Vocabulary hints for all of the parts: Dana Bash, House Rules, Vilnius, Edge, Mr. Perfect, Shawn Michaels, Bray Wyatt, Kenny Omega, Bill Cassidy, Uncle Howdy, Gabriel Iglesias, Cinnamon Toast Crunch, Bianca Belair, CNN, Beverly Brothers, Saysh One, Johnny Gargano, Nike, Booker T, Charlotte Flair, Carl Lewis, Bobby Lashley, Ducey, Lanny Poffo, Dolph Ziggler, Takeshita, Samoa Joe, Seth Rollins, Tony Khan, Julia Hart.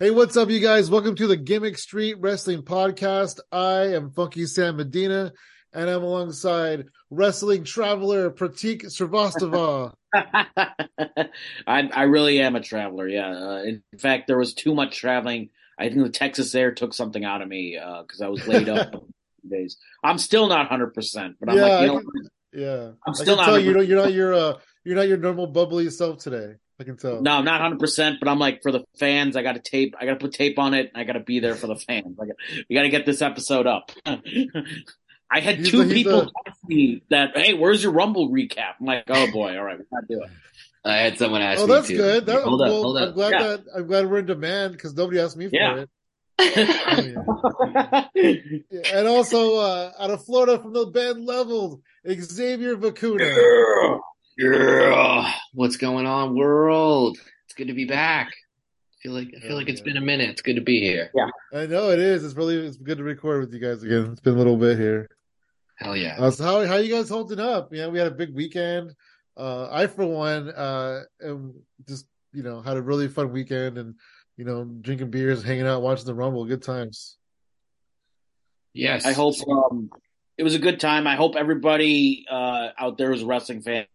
Hey, what's up, you guys? Welcome to the Gimmick Street Wrestling Podcast. I am Funky Sam Medina, and I'm alongside wrestling traveler Pratik Srivastava. I really am a traveler, yeah. In fact, there was too much traveling. I think the Texas Air took something out of me because I was laid up 2 days. I'm still not 100%, but I'm I'm still not. You're not your normal bubbly self today. I can tell. No, not 100%, but I'm like, for the fans, I got to tape. I got to put tape on it. I got to be there for the fans. We got to get this episode up. I had two people ask me that, hey, where's your Rumble recap? I'm like, oh boy, all right, we got to do it. I had someone ask me that's too. Good. That, hold up. I'm glad we're in demand because nobody asked me for it. I mean, and also out of Florida from the band Leveled, Xavier Vacuna. Yeah. Yeah, what's going on, world? It's good to be back. I feel like it's been a minute. It's good to be here. Yeah, I know it is. It's good to record with you guys again. It's been a little bit here. Hell yeah! So how are you guys holding up? Yeah, we had a big weekend. I for one, had a really fun weekend, and drinking beers, hanging out, watching the Rumble. Good times. Yes, I hope it was a good time. I hope everybody out there who's a wrestling fan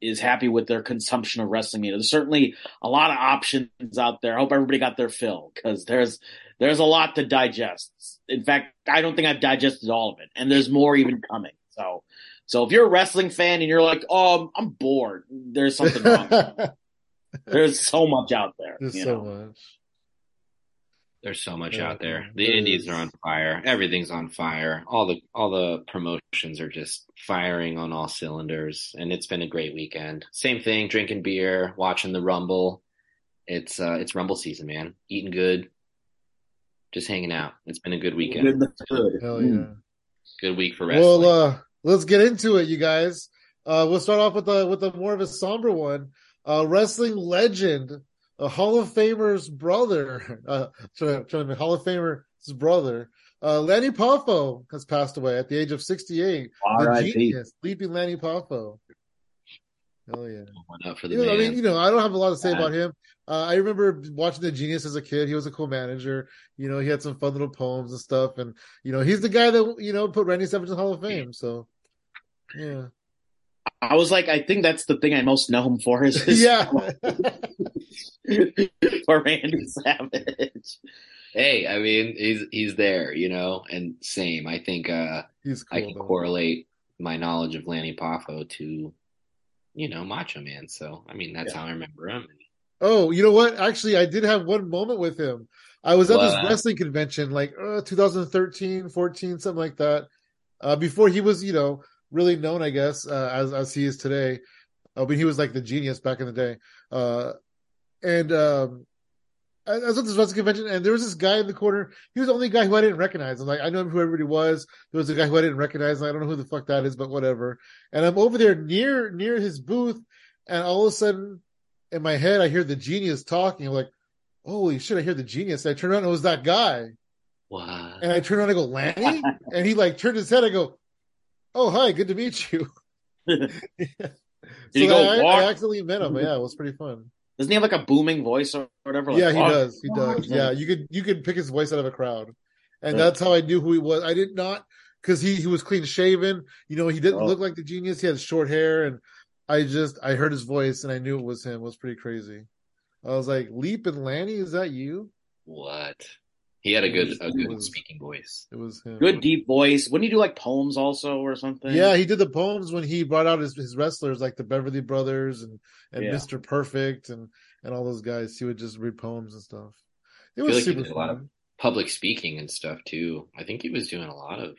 is happy with their consumption of wrestling media. There's certainly a lot of options out there. I hope everybody got their fill because there's a lot to digest. In fact, I don't think I've digested all of it, and there's more even coming. So if you're a wrestling fan and you're like, oh, I'm bored, there's something wrong. There's so much out there. There's much. There's so much out there. The indies are on fire. Everything's on fire. All the promotions are just firing on all cylinders, and it's been a great weekend. Same thing, drinking beer, watching the Rumble. It's Rumble season, man. Eating good, just hanging out. It's been a good weekend. Good. Hell yeah. Good week for wrestling. Well, let's get into it, you guys. We'll start off with a more of a somber one. Wrestling legend. A Hall of Famer's brother, Lanny Poffo has passed away at the age of 68. Genius, Leaping Lanny Poffo. Hell yeah! I don't have a lot to say about him. I remember watching The Genius as a kid. He was a cool manager. He had some fun little poems and stuff. And he's the guy that put Randy Savage in the Hall of Fame. So, yeah. I was like, I think that's the thing I most know him for is his for Randy Savage. Hey, I mean, he's there, and same. I think he's cool, I can correlate my knowledge of Lanny Poffo to, Macho Man. So, I mean, that's how I remember him. Oh, you know what? Actually, I did have one moment with him. I was at this wrestling convention, like 2013, 14, something like that, before he was, really known, I guess, as he is today. But he was like the Genius back in the day. And I was at this wrestling convention, and there was this guy in the corner. He was the only guy who I didn't recognize. I'm like, I know who everybody was. There was a guy who I didn't recognize, and I don't know who the fuck that is, but whatever. And I'm over there near his booth, and all of a sudden, in my head, I hear the Genius talking. I'm like, holy shit, I hear the Genius. And I turn around, and it was that guy. Wow. And I turn around, and I go, Lanny? And he like turned his head. I go, oh, hi, good to meet you. I accidentally met him. Yeah, it was pretty fun. Doesn't he have like a booming voice or whatever? Like, he does. He does. Yeah, you could pick his voice out of a crowd. And that's how I knew who he was. I did not, because he was clean shaven. He didn't look like the Genius. He had short hair, and I heard his voice and I knew it was him. It was pretty crazy. I was like, Leap and Lanny, is that you? What? He had a good speaking voice. It was him. Good deep voice. Wouldn't he do like poems also or something? Yeah, he did the poems when he brought out his wrestlers like the Beverly Brothers and Mr. Perfect and all those guys. He would just read poems and stuff. It was super fun. A lot of public speaking and stuff too. I think he was doing a lot of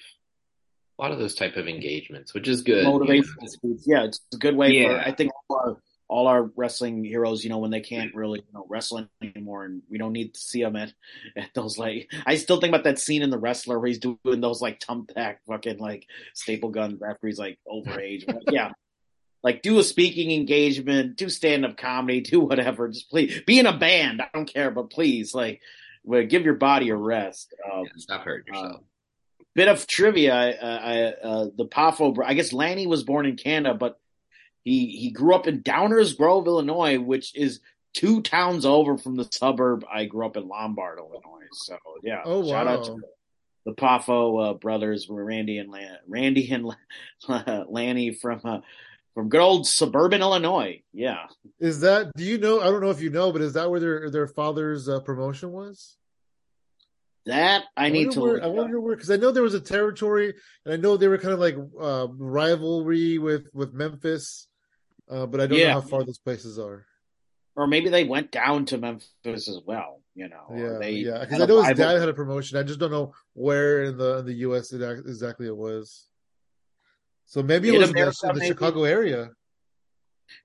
those type of engagements, which is good. Motivational speech. Yeah, it's a good way for, I think, all our wrestling heroes, when they can't really wrestle anymore, and we don't need to see them at those, like, I still think about that scene in The Wrestler where he's doing those like thumbtack fucking like staple guns after he's like overage. Yeah, like do a speaking engagement, do stand-up comedy, do whatever. Just please be in a band. I don't care, but please give your body a rest. Stop hurting yourself. Bit of trivia: the Poffo, I guess Lanny was born in Canada, but he grew up in Downers Grove, Illinois, which is two towns over from the suburb I grew up in, Lombard, Illinois. So yeah, shout out to the Poffo brothers, Randy and Lanny from good old suburban Illinois. Yeah, is that? Do you know? I don't know if you know, but is that where their father's promotion was? That I wonder where, because I know there was a territory, and I know they were kind of like rivalry with Memphis, but I don't know how far those places are. Or maybe they went down to Memphis as well, you know. Yeah, because I know his dad had a promotion. I just don't know where in the U.S. exactly it was. So maybe it was in the Chicago area.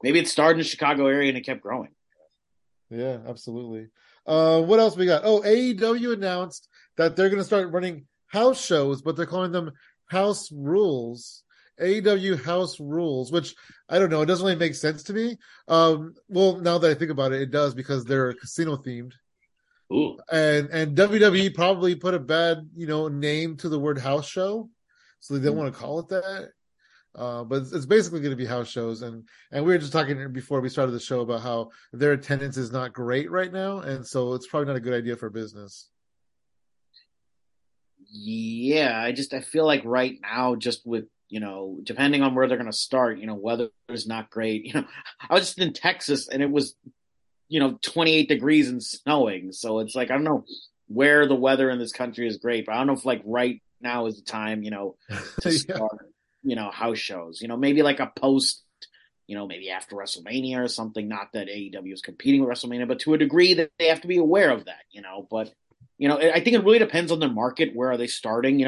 Maybe it started in the Chicago area and it kept growing. Yeah, absolutely. What else we got? Oh, AEW announced that they're going to start running house shows, but they're calling them House Rules. AEW House Rules, which I don't know. It doesn't really make sense to me. Well, now that I think about it, it does, because they're casino themed. Ooh. And WWE probably put a bad, name to the word house show, so they don't want to call it that. But it's basically going to be house shows, and we were just talking before we started the show about how their attendance is not great right now, and so it's probably not a good idea for business. Yeah, I feel like right now, just with depending on where they're going to start, weather is not great. I was just in Texas and it was 28 degrees and snowing, so it's like I don't know where the weather in this country is great, but I don't know if like right now is the time to start. Yeah. House shows, maybe like a post, maybe after WrestleMania or something. Not that AEW is competing with WrestleMania, but to a degree that they have to be aware of that, but, I think it really depends on the market. Where are they starting?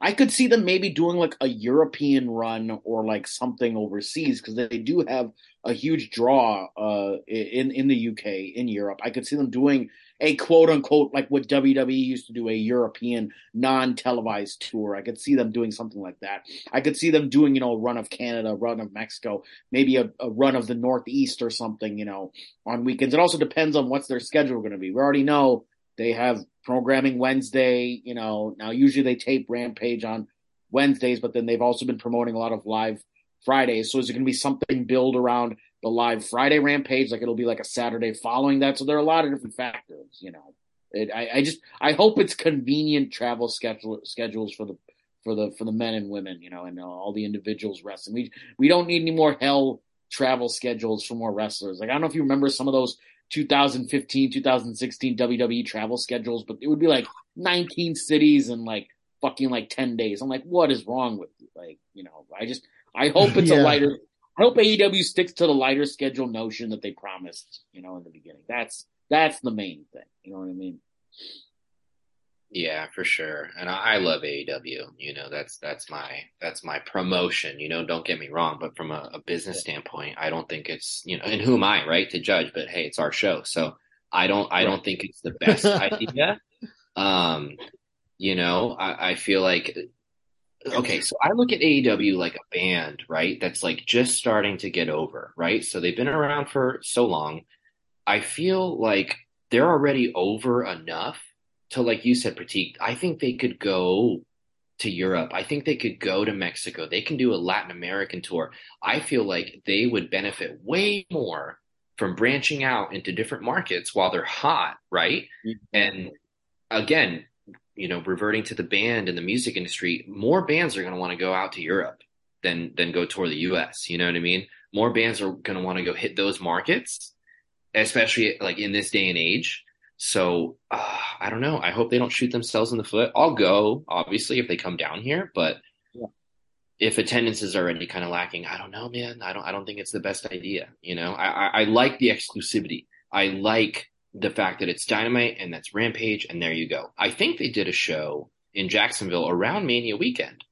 I could see them maybe doing like a European run or like something overseas, because they do have a huge draw in the UK, in Europe. I could see them doing a quote unquote, like what WWE used to do, a European non-televised tour. I could see them doing something like that. I could see them doing, a run of Canada, a run of Mexico, maybe a run of the Northeast or something, on weekends. It also depends on what's their schedule going to be. We already know they have programming Wednesday, now usually they tape Rampage on Wednesdays, but then they've also been promoting a lot of live Fridays. So is it going to be something built around the live Friday Rampage? Like it'll be like a Saturday following that. So there are a lot of different factors, I hope it's convenient travel schedules for the men and women, and all the individuals wrestling. We don't need any more hell travel schedules for more wrestlers. Like, I don't know if you remember some of those 2015, 2016 WWE travel schedules, but it would be like 19 cities and like fucking like 10 days. I'm like, what is wrong with you? Like, I hope it's a lighter. I hope AEW sticks to the lighter schedule notion that they promised, in the beginning. That's the main thing. You know what I mean? Yeah, for sure. And I love AEW. That's my promotion. Don't get me wrong, but from a business standpoint, I don't think it's and who am I, right, to judge? But hey, it's our show, so I don't think it's the best idea. I feel like. Okay, so I look at AEW like a band, right? That's like just starting to get over, right? So they've been around for so long. I feel like they're already over enough to, like you said, Pratik, I think they could go to Europe. I think they could go to Mexico. They can do a Latin American tour. I feel like they would benefit way more from branching out into different markets while they're hot, right? Mm-hmm. And again, reverting to the band and the music industry, more bands are going to want to go out to Europe than go tour the US. You know what I mean? More bands are going to want to go hit those markets, especially like in this day and age. So I don't know. I hope they don't shoot themselves in the foot. I'll go, obviously, if they come down here, but if attendance is already kind of lacking, I don't know, man. I don't think it's the best idea. I like the exclusivity. I like the fact that it's Dynamite and that's Rampage, and there you go. I think they did a show in Jacksonville around Mania weekend.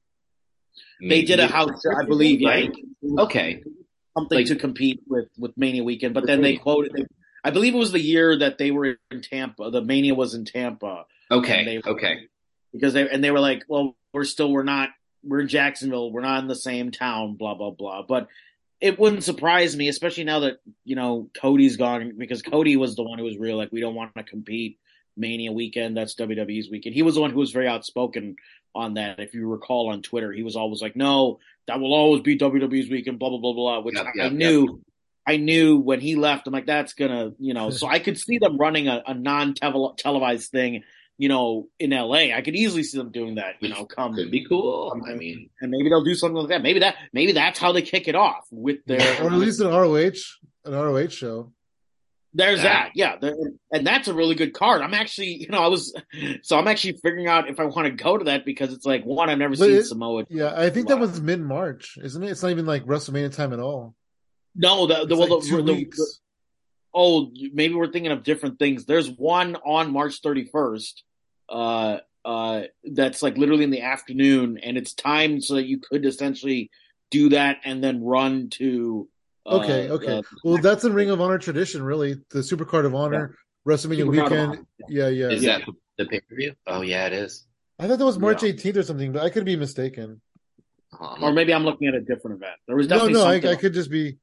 Maybe they did a house show, I believe, right? Yeah. Okay. Something like, to compete with Mania weekend, but then they quoted, I believe it was the year that they were in Tampa. The Mania was in Tampa. Okay. Because they were like, well, we're in Jacksonville. We're not in the same town, blah, blah, blah. But it wouldn't surprise me, especially now that, Cody's gone, because Cody was the one who was real, like, we don't want to compete Mania weekend. That's WWE's weekend. He was the one who was very outspoken on that. If you recall on Twitter, he was always like, no, that will always be WWE's weekend, blah, blah, blah, blah, which I knew. I knew when he left, I'm like, that's going to, you know, so I could see them running a non-televised thing, you know, in LA. I could easily see them doing that, you know, come. Could be cool. I mean, and maybe they'll do something like that. Maybe that's how they kick it off with their. Or at least an ROH show. There's that. Yeah. And that's a really good card. I'm actually, you know, I'm actually figuring out if I want to go to that because it's like, one, I've never seen Samoa. Yeah. I think that was mid-March, isn't it? It's not even like WrestleMania time at all. No, maybe we're thinking of different things. There's one on March 31st that's like literally in the afternoon, and it's timed so that you could essentially do that and then run to. Okay. Well, that's a Ring of Honor tradition, really. The Supercard of Honor, yeah. WrestleMania weekend. Yeah. Is that the pay-per-view? Oh, yeah, it is. I thought that was March 18th or something, but I could be mistaken. Or maybe I'm looking at a different event. There was definitely I could just be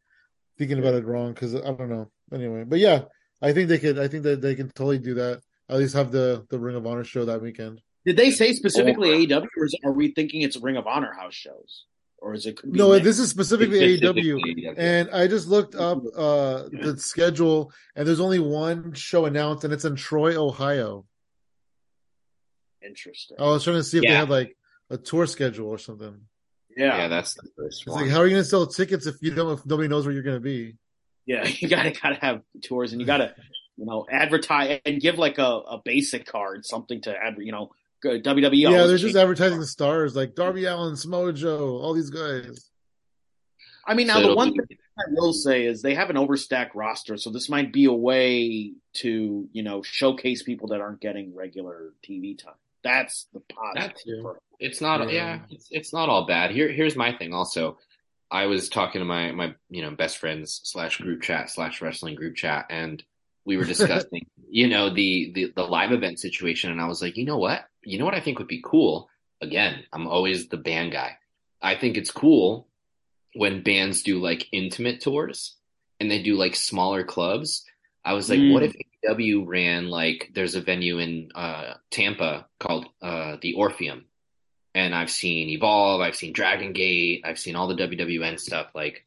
thinking about it wrong because I don't know. Anyway, but yeah, I think that they can totally do that. At least have the Ring of Honor show that weekend. Did they say specifically AEW, or are we thinking it's Ring of Honor house shows? Or is it? No, this is specifically AEW. And I just looked up the schedule, and there's only one show announced, and it's in Troy, Ohio. Interesting. I was trying to see if they had like a tour schedule or something. Yeah, that's the first one. It's like, how are you going to sell tickets if nobody knows where you're going to be? Yeah, you gotta have tours, and you gotta, you know, advertise and give like a basic card, something to you know, WWE. Yeah, they're just advertising the stars like Darby Allin, Samoa Joe, all these guys. I mean, now the one thing I will say is they have an overstacked roster, so this might be a way to, you know, showcase people that aren't getting regular TV time. That's the positive. It's not, it's not all bad. Here's my thing. Also, I was talking to my you know, best friends / group chat / wrestling group chat, and we were discussing you know, the live event situation, and I was like, you know what I think would be cool. Again, I'm always the band guy. I think it's cool when bands do like intimate tours and they do like smaller clubs. I was like, what if AEW ran like, there's a venue in Tampa called the Orpheum. And I've seen Evolve, I've seen Dragon Gate, I've seen all the WWN stuff. Like,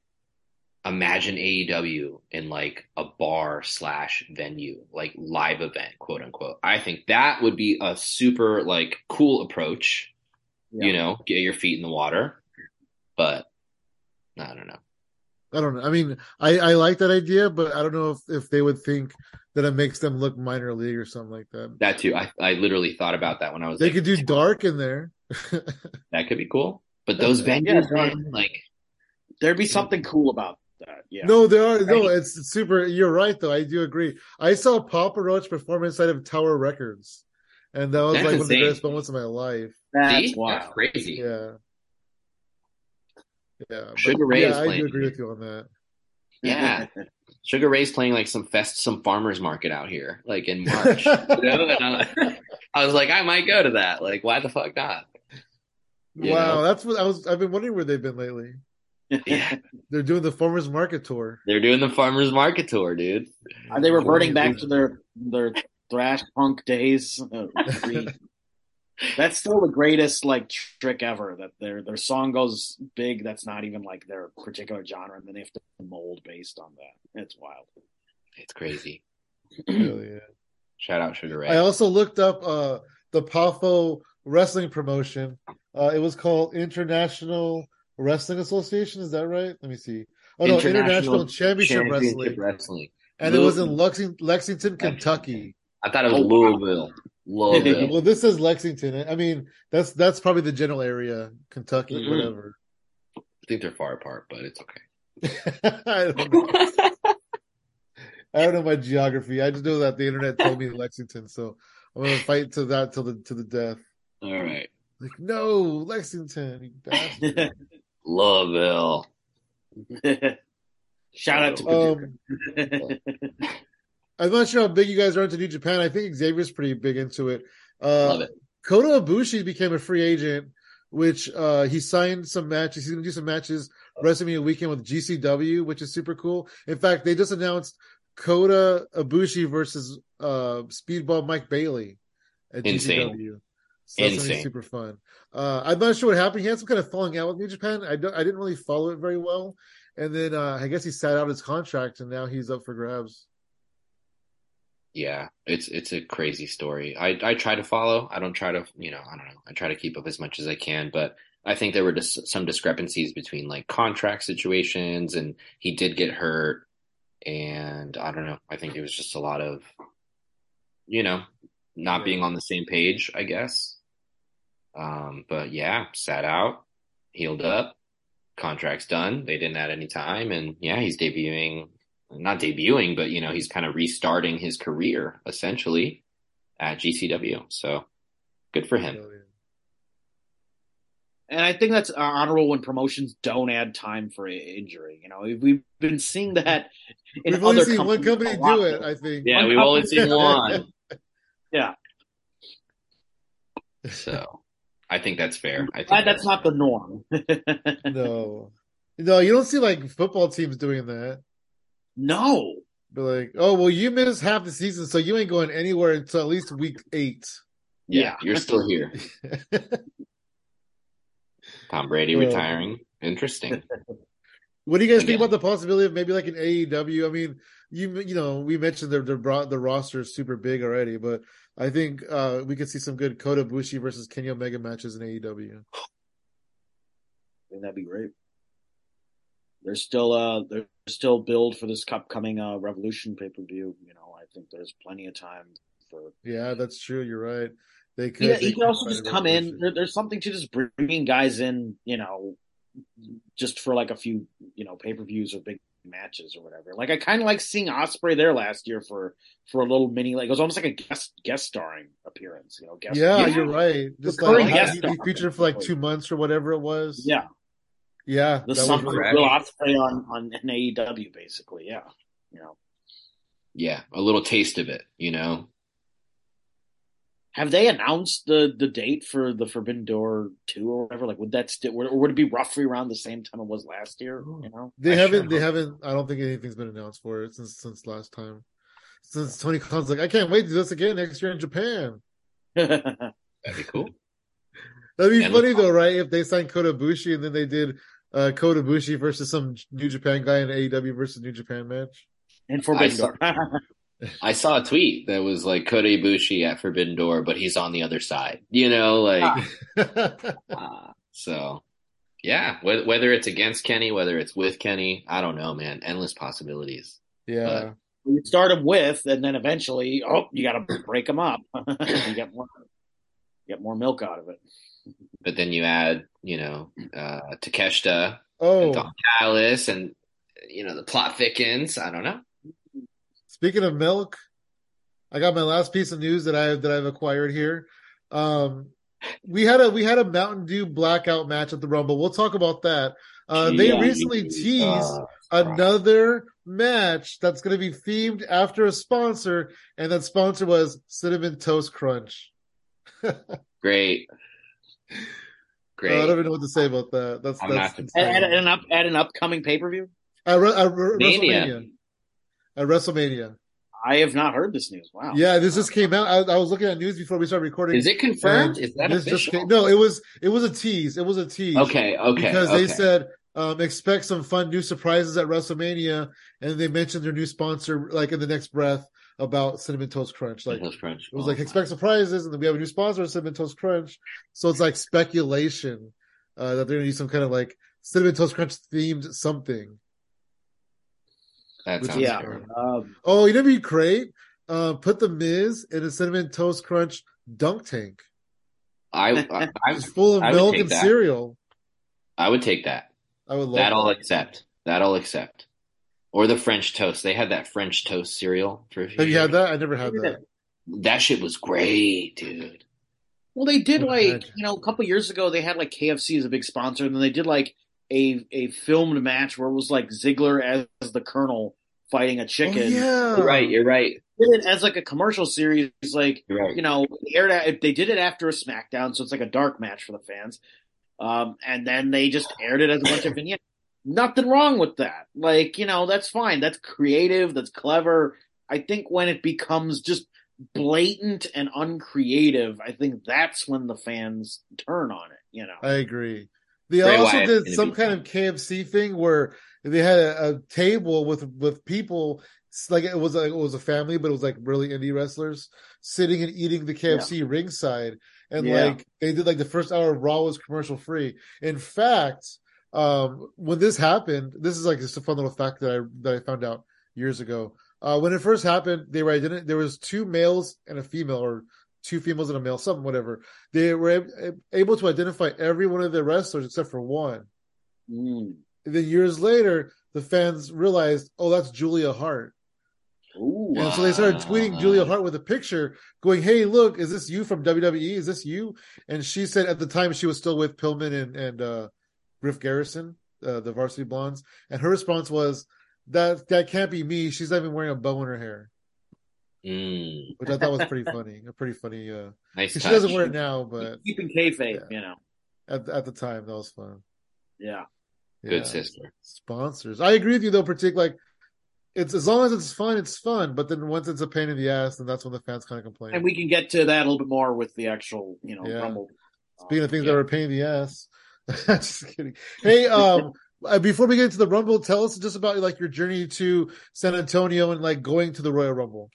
imagine AEW in like a bar / venue, like live event, quote unquote. I think that would be a super like cool approach, you know, get your feet in the water. But I don't know. I mean, I like that idea, but I don't know if they would think that it makes them look minor league or something like that. That too. I literally thought about that when I was They could do dark in there. That could be cool, but those venues, like, there'd be something cool about that. Yeah, no, there are. Right? No, it's super. You're right, though. I do agree. I saw Papa Roach perform inside of Tower Records, and that was like one of the best moments of my life. That's crazy. Yeah. Sugar Ray is playing. I do agree with you on that. Yeah. Sugar Ray's playing like some farmers market out here, like in March. You know? I was like, I might go to that. Like, why the fuck not? You know? That's what I've been wondering where they've been lately. Yeah. They're doing the farmers market tour. Dude. Are they reverting back to their thrash punk days? That's still the greatest like trick ever. That their song goes big. That's not even like their particular genre, and then they have to mold based on that. It's wild. It's crazy. Really, yeah. Shout out Sugar Ray. I also looked up the Poffo wrestling promotion. It was called International Wrestling Association. Is that right? Let me see. Oh no, International Championship Wrestling. And it was in Lexington, Kentucky. I thought it was Louisville. Well, this is Lexington. I mean, that's probably the general area, Kentucky, whatever. I think they're far apart, but it's okay. I don't know. I don't know my geography. I just know that the internet told me Lexington, so I'm gonna fight to that till the death. All right. Like, no, Lexington, you bastard. Lovell. Shout out to I'm not sure how big you guys are into New Japan. I think Xavier's pretty big into it. Love it. Kota Ibushi became a free agent, which he signed some matches. He's gonna do some matches WrestleMania weekend with GCW, which is super cool. In fact, they just announced Kota Ibushi versus Speedball Mike Bailey at GCW. So that's going to be super fun. I'm not sure what happened. He had some kind of falling out with New Japan. I didn't really follow it very well. And then I guess he sat out his contract, and now he's up for grabs. Yeah, it's a crazy story. I try to follow. I don't try to, I don't know. I try to keep up as much as I can, but I think there were just some discrepancies between like contract situations, and he did get hurt. And I don't know. I think it was just a lot of, not being on the same page, I guess. But yeah, sat out, healed up, contract's done. They didn't add any time. And yeah, he's not debuting, but he's kind of restarting his career essentially at GCW. So good for him. And I think that's honorable when promotions don't add time for injury. We've been seeing that in other companies. We've only seen one company do it, I think. Yeah, we've only seen one. Yeah. So I think that's fair. I think that's not the norm. No, you don't see like football teams doing that. No. But like, oh, well, you missed half the season, so you ain't going anywhere until at least week 8. Yeah, you're still here. Tom Brady retiring. Interesting. What do you guys think about the possibility of maybe like an AEW? I mean, we mentioned the roster is super big already, but I think we could see some good Kota Ibushi versus Kenny Omega matches in AEW. Wouldn't that be great? There's still build for this upcoming Revolution pay-per-view. I think there's plenty of time for. Yeah, that's true. You're right. They could. Yeah, you can also just come in. There's something to just bringing guys in, just for like a few, pay-per-views or big matches or whatever. Like I kind of like seeing Ospreay there last year for a little mini. Like it was almost like a guest starring appearance. You're right. Just like he featured for like 2 months or whatever it was. Yeah. Yeah, the summer Will Ospreay on an AEW, basically. Yeah, yeah, a little taste of it. Have they announced the date for the Forbidden Door 2 or whatever? Like, would that still, or would it be roughly around the same time it was last year? They haven't. I don't think anything's been announced for it since last time. Since Tony Khan's like, I can't wait to do this again next year in Japan. That'd be cool. That'd be funny though, right? If they signed Kota Ibushi and then they did. Kota Ibushi versus some New Japan guy in AEW versus New Japan match. And Forbidden Door. I saw a tweet that was like Kota Ibushi at Forbidden Door, but he's on the other side. So yeah, whether it's against Kenny, whether it's with Kenny, I don't know, man. Endless possibilities. Yeah, but you start him with, and then eventually, you got to break him up. You get more milk out of it. But then you add, Takeshita and Don Callis, and, the plot thickens. I don't know. Speaking of milk, I got my last piece of news that I've acquired here. We had a Mountain Dew blackout match at the Rumble. We'll talk about that. They recently teased another match that's going to be themed after a sponsor, and that sponsor was Cinnamon Toast Crunch. Great. I don't even know what to say about that. That's at an upcoming pay-per-view? At WrestleMania. At WrestleMania. I have not heard this news. Wow. Yeah, this just came out. I was looking at news before we started recording. Is it confirmed? Is that official? It was a tease. It was a tease. Okay. Because they said expect some fun new surprises at WrestleMania, and they mentioned their new sponsor like in the next breath about Cinnamon Toast Crunch. Like Toast Crunch. It was expect surprises, and then we have a new sponsor, Cinnamon Toast Crunch. So it's like speculation that they're going to do some kind of like Cinnamon Toast Crunch themed something. That sounds fair. You know what would be great? Put The Miz in a Cinnamon Toast Crunch dunk tank. It's full of milk and cereal. I would take that. I would love that. That'll accept. Or the French toast. They had that French toast cereal for a few years. Have you had that? I never had that. That shit was great, dude. Well, they did a couple years ago, they had like KFC as a big sponsor, and then they did like a filmed match where it was like Ziggler as the Colonel fighting a chicken. Oh, yeah. You're right. They did it as like a commercial series, they did it after a SmackDown, so it's like a dark match for the fans. And then they just aired it as a bunch of vignettes. Nothing wrong with that. That's fine. That's creative. That's clever. I think when it becomes just blatant and uncreative, I think that's when the fans turn on it. I agree. They Ray also Wyatt did some kind of KFC thing where they had a table with people. Like it was a family, but it was like really indie wrestlers sitting and eating the KFC ringside. And like they did like the first hour of Raw was commercial free. In fact, when this happened, this is like just a fun little fact that I found out years ago. When it first happened, they were identical. There was two males and a female, or two females and a male, something, whatever. They were able to identify every one of their wrestlers except for one. And then years later, the fans realized, oh, that's Julia Hart. Ooh, and so they started tweeting Julia Hart with a picture going, hey, look, is this you from WWE? Is this you? And she said at the time she was still with Pillman and Griff Garrison, the Varsity Blondes. And her response was, that can't be me. She's not even wearing a bow in her hair. Which I thought was pretty funny. A pretty funny. Nice touch. She doesn't wear it now, but keeping kayfabe, you know. At the time, that was fun. Yeah. Good sister. Sponsors. I agree with you though. Particularly, like, it's as long as it's fun. But then once it's a pain in the ass, then that's when the fans kind of complain. And we can get to that a little bit more with the actual, Rumble. Speaking of things that were a pain in the ass, just kidding. Hey, before we get into the Rumble, tell us just about like your journey to San Antonio and like going to the Royal Rumble.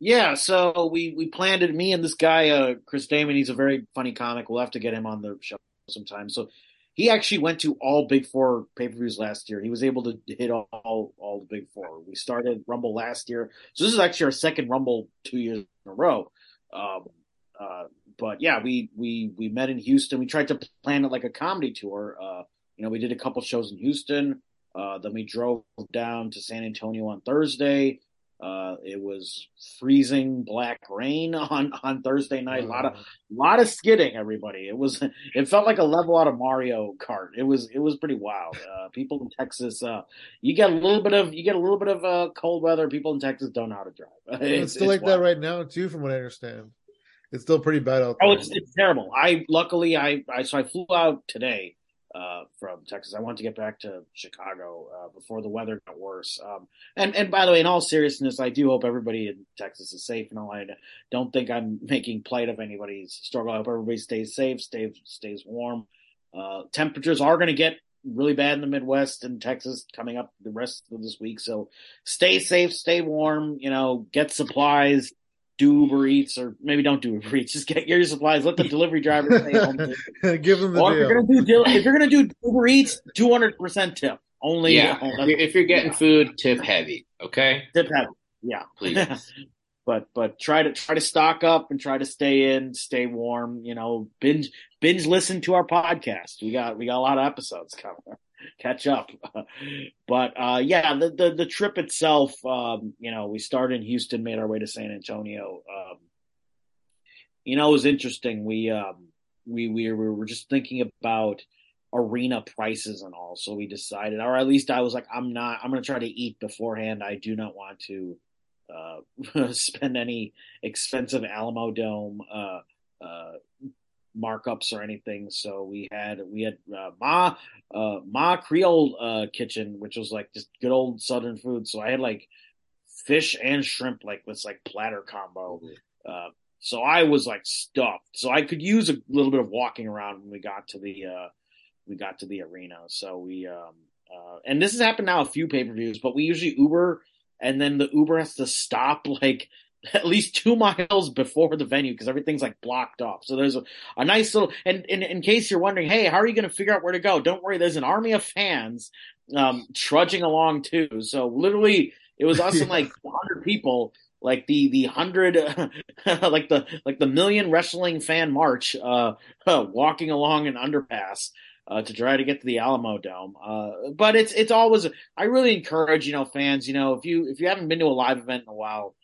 Yeah, so we planned it. Me and this guy, Chris Damon. He's a very funny comic. We'll have to get him on the show sometime. So he actually went to all Big Four pay-per-views last year. He was able to hit all the Big Four. We started Rumble last year, so this is actually our second Rumble 2 years in a row. But yeah, we met in Houston. We tried to plan it like a comedy tour. We did a couple shows in Houston. Then we drove down to San Antonio on Thursday. It was freezing black rain on Thursday night. A lot of skidding, everybody. It felt like a level out of Mario Kart. It was pretty wild. People in Texas, you get a little bit of cold weather. People in Texas don't know how to drive. It's still like wild. That right now too, from what I understand. It's still pretty bad out there. Oh, it's terrible. I flew out today from Texas. I want to get back to Chicago before the weather got worse. And by the way, in all seriousness, I do hope everybody in Texas is safe. And all, I don't think I'm making plight of anybody's struggle. I hope everybody stays safe, stays warm. Temperatures are going to get really bad in the Midwest and Texas coming up the rest of this week. So stay safe, stay warm, get supplies. Do Uber Eats, or maybe don't do Uber Eats. Just get your supplies. Let the delivery driver stay home. Give them the deal. If you're gonna do Uber Eats, 200% tip. Only if you're getting food, tip heavy. Okay. Tip heavy. Yeah, please. But try to stock up and try to stay in, stay warm. Binge listen to our podcast. We got a lot of episodes coming. Catch up. The trip itself, we started in Houston, made our way to San Antonio. It was interesting. We were just thinking about arena prices and all. So we decided, or at least I was like, I'm going to try to eat beforehand. I do not want to spend any expensive Alamodome markups or anything, so we had Ma Creole Kitchen, which was like just good old Southern food. So I had like fish and shrimp, like this like platter combo. So I was like stuffed. So I could use a little bit of walking around when we got to the arena. So we and this has happened now a few pay-per-views, but we usually Uber, and then the Uber has to stop like at least 2 miles before the venue because everything's like blocked off. So there's a nice little, and in case you're wondering, hey, how are you going to figure out where to go? Don't worry. There's an army of fans trudging along too. So literally it was us and like 100 people, like the 100, like the million wrestling fan march walking along an underpass to try to get to the Alamo Dome. But it's always, I really encourage, fans, if you haven't been to a live event in a while,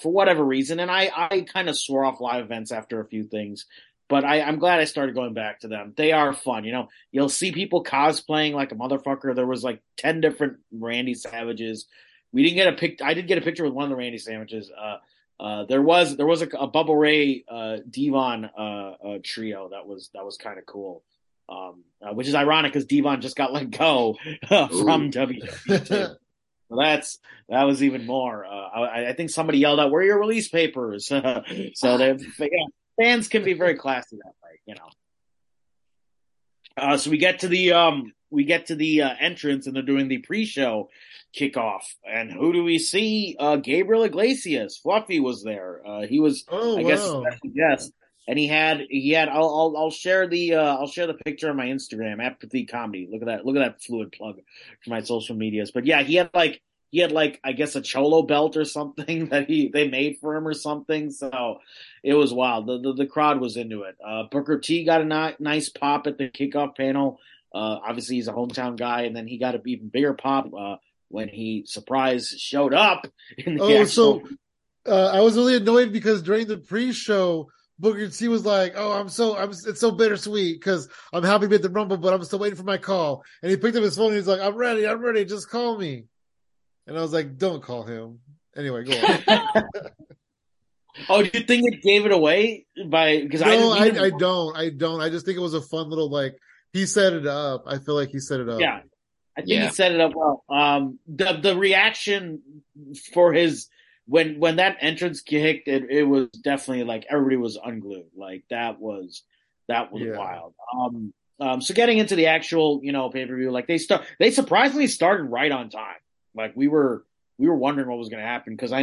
for whatever reason, and I kind of swore off live events after a few things, but I'm glad I started going back to them. They are fun, You'll see people cosplaying like a motherfucker. There was like 10 different Randy Savages. We didn't get a pic. I did get a picture with one of the Randy Savages. There was a Bubba Ray Devon trio that was kind of cool, which is ironic because Devon just got let go from WWE too. That was even more. I think somebody yelled out, "Where are your release papers?" So fans can be very classy that way. So we get to the entrance, and they're doing the pre-show kickoff. And who do we see? Gabriel Iglesias. Fluffy was there. He was, I guess, and he had. I'll share the picture on my Instagram, Apathy Comedy. Look at that fluid plug for my social medias. But yeah, he had I guess a cholo belt or something that they made for him or something. So it was wild. The crowd was into it. Booker T got a nice pop at the kickoff panel. Obviously, he's a hometown guy, and then he got an even bigger pop when he, surprise, showed up. I was really annoyed because during the pre-show, Booker T was like, "Oh, it's so bittersweet because I'm happy to be at the Rumble, but I'm still waiting for my call." And he picked up his phone and he's like, "I'm ready, just call me." And I was like, "Don't call him." Anyway, go on. Oh, do you think it gave it away I don't. I just think it was a fun little he set it up. I feel like he set it up. Yeah, I think he set it up well. The reaction for his when that entrance kicked, it was definitely everybody was unglued. That was wild. So getting into the actual pay-per-view, they surprisingly started right on time. We were wondering what was going to happen because I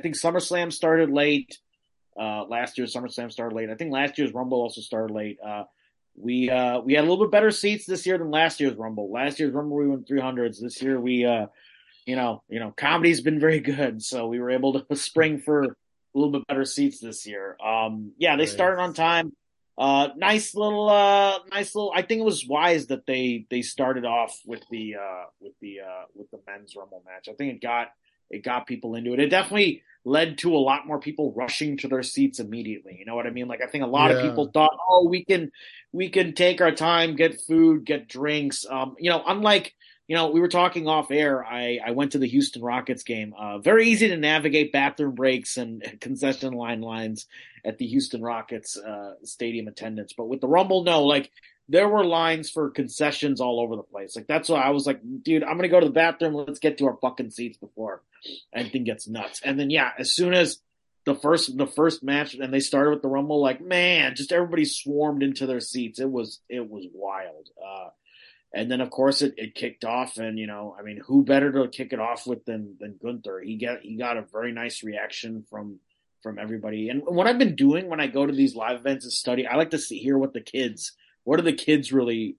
think SummerSlam started late. Last year's SummerSlam started late. I think last year's Rumble also started late. We had a little bit better seats this year than last year's Rumble. Last year's Rumble we went 300s. This year we comedy's been very good, so we were able to spring for a little bit better seats this year. They started on time. Nice little. I think it was wise that they started off with the men's Rumble match. I think it got people into it. It definitely led to a lot more people rushing to their seats immediately. You know what I mean? I think a lot of people thought, "Oh, we can take our time, get food, get drinks." We were talking off air. I went to the Houston Rockets game. Very easy to navigate bathroom breaks and concession lines at the Houston Rockets stadium attendance. But with the Rumble, no, there were lines for concessions all over the place. That's why I was like, dude, I'm going to go to the bathroom. Let's get to our fucking seats before anything gets nuts. And then, as soon as the first match and they started with the Rumble, just everybody swarmed into their seats. It was wild. And then, of course, it kicked off, and who better to kick it off with than Gunther? He got a very nice reaction from everybody. And what I've been doing when I go to these live events is study. I like to hear what are the kids really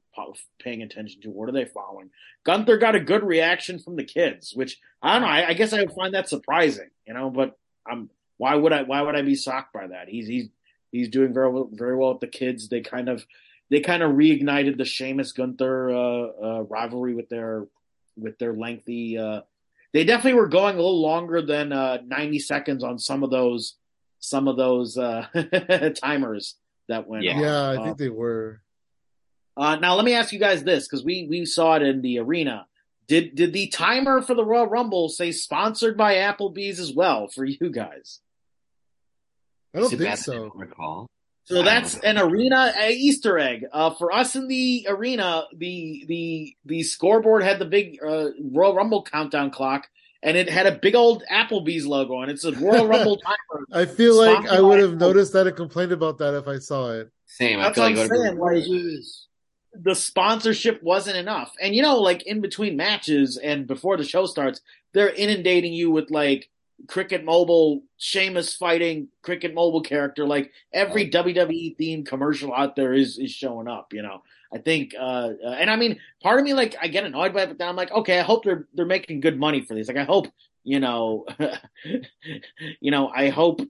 paying attention to? What are they following? Gunther got a good reaction from the kids, which I don't know. I guess I would find that surprising, But why would I be shocked by that? He's doing very well with the kids. They kind of reignited the Sheamus Gunther rivalry with their lengthy. They definitely were going a little longer than 90 seconds on some of those timers that went. Yeah, I think they were. Now let me ask you guys this, because we saw it in the arena. Did the timer for the Royal Rumble say sponsored by Applebee's as well for you guys? I don't think so. I don't recall. So that's an arena Easter egg. For us in the arena, the scoreboard had the big Royal Rumble countdown clock, and it had a big old Applebee's logo on it. It's a Royal Rumble timer. I feel like I would have noticed that and complained about that if I saw it. Same. That's what I'm saying. The sponsorship wasn't enough. And, in between matches and before the show starts, they're inundating you with, Cricket Mobile, Sheamus fighting Cricket Mobile character. Every WWE themed commercial out there is showing up. I think, and I mean, part of me I get annoyed by it, but then I'm like, okay, I hope they're making good money for these. I hope I hope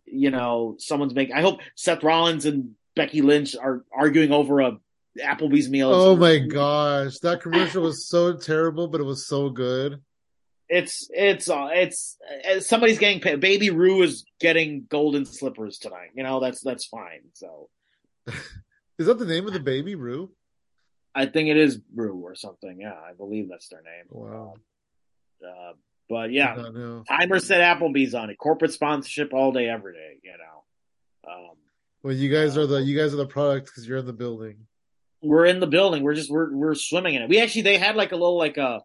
someone's making. I hope Seth Rollins and Becky Lynch are arguing over a Applebee's meal. Oh my gosh, that commercial was so terrible, but it was so good. It's somebody's getting paid. Baby Rue is getting golden slippers tonight. That's fine. So, is that the name of the baby, Rue? I think it is Rue or something. Yeah, I believe that's their name. Wow. But yeah, timer said Applebee's on it. Corporate sponsorship all day, every day. Well, you guys are the product because you're in the building. We're in the building. We're swimming in it. We actually they had a little a.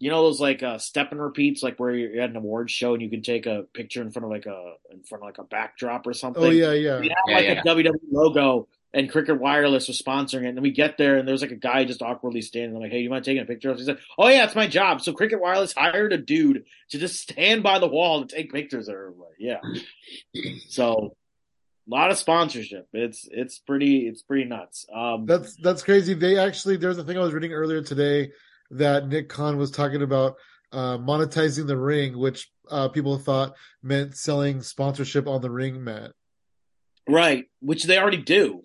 Those step and repeats, where you're at an awards show and you can take a picture in front of a backdrop or something. Oh yeah, yeah. We had a WWE logo and Cricket Wireless was sponsoring it. And then we get there, and there's like a guy just awkwardly standing. I'm like, hey, you mind taking a picture of us? He's like, oh, yeah, it's my job. So Cricket Wireless hired a dude to just stand by the wall to take pictures of everybody. Yeah. So a lot of sponsorship. It's pretty nuts. That's crazy. They actually, there's a thing I was reading earlier today that Nick Khan was talking about monetizing the ring, which people thought meant selling sponsorship on the ring mat. Right, which they already do.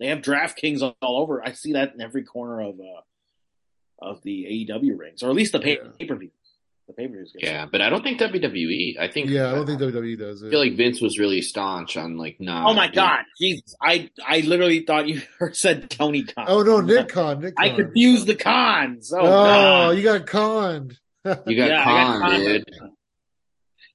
They have DraftKings all over. I see that in every corner of the AEW rings, or at least the pay-per-view. The pay-per-view. Yeah, but I don't think WWE. I don't think WWE does it. I feel like Vince was really staunch on like not. Oh my God, Jesus! I literally thought you said Tony Khan. Oh no, Nick Khan. Nick Khan. I confused the cons. Oh, you got conned. You got conned, dude.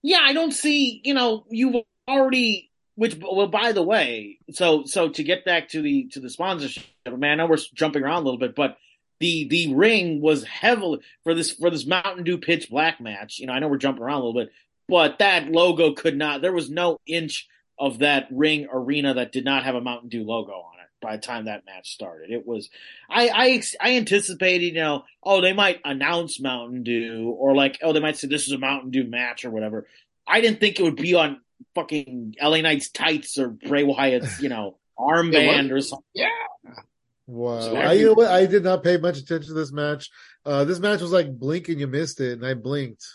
Yeah, I don't see. You know, you've already. Which, well, by the way, so to get back to the sponsorship, man, I know we're jumping around a little bit, but the ring was heavily for this Mountain Dew pitch black match. You know, I know we're jumping around a little bit, but that logo could not. There was no inch of that ring arena that did not have a Mountain Dew logo on it by the time that match started. It was, I anticipated, you know, oh, they might announce Mountain Dew, or like, oh, they might say this is a Mountain Dew match or whatever. I didn't think it would be on fucking LA Knight's tights or Bray Wyatt's, you know, armband or something. Yeah. Wow. So I did not pay much attention to this match. This match was like blink and you missed it, and I blinked.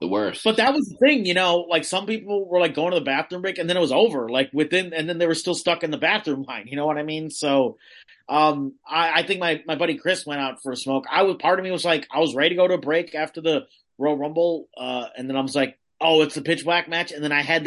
The worst. But that was the thing, you know, like some people were like going to the bathroom break and then it was over, like within, and then they were still stuck in the bathroom line. You know what I mean? So I think my buddy Chris went out for a smoke. Part of me was like, I was ready to go to a break after the Royal Rumble. And then I was like, oh, it's a pitch black match, and then I had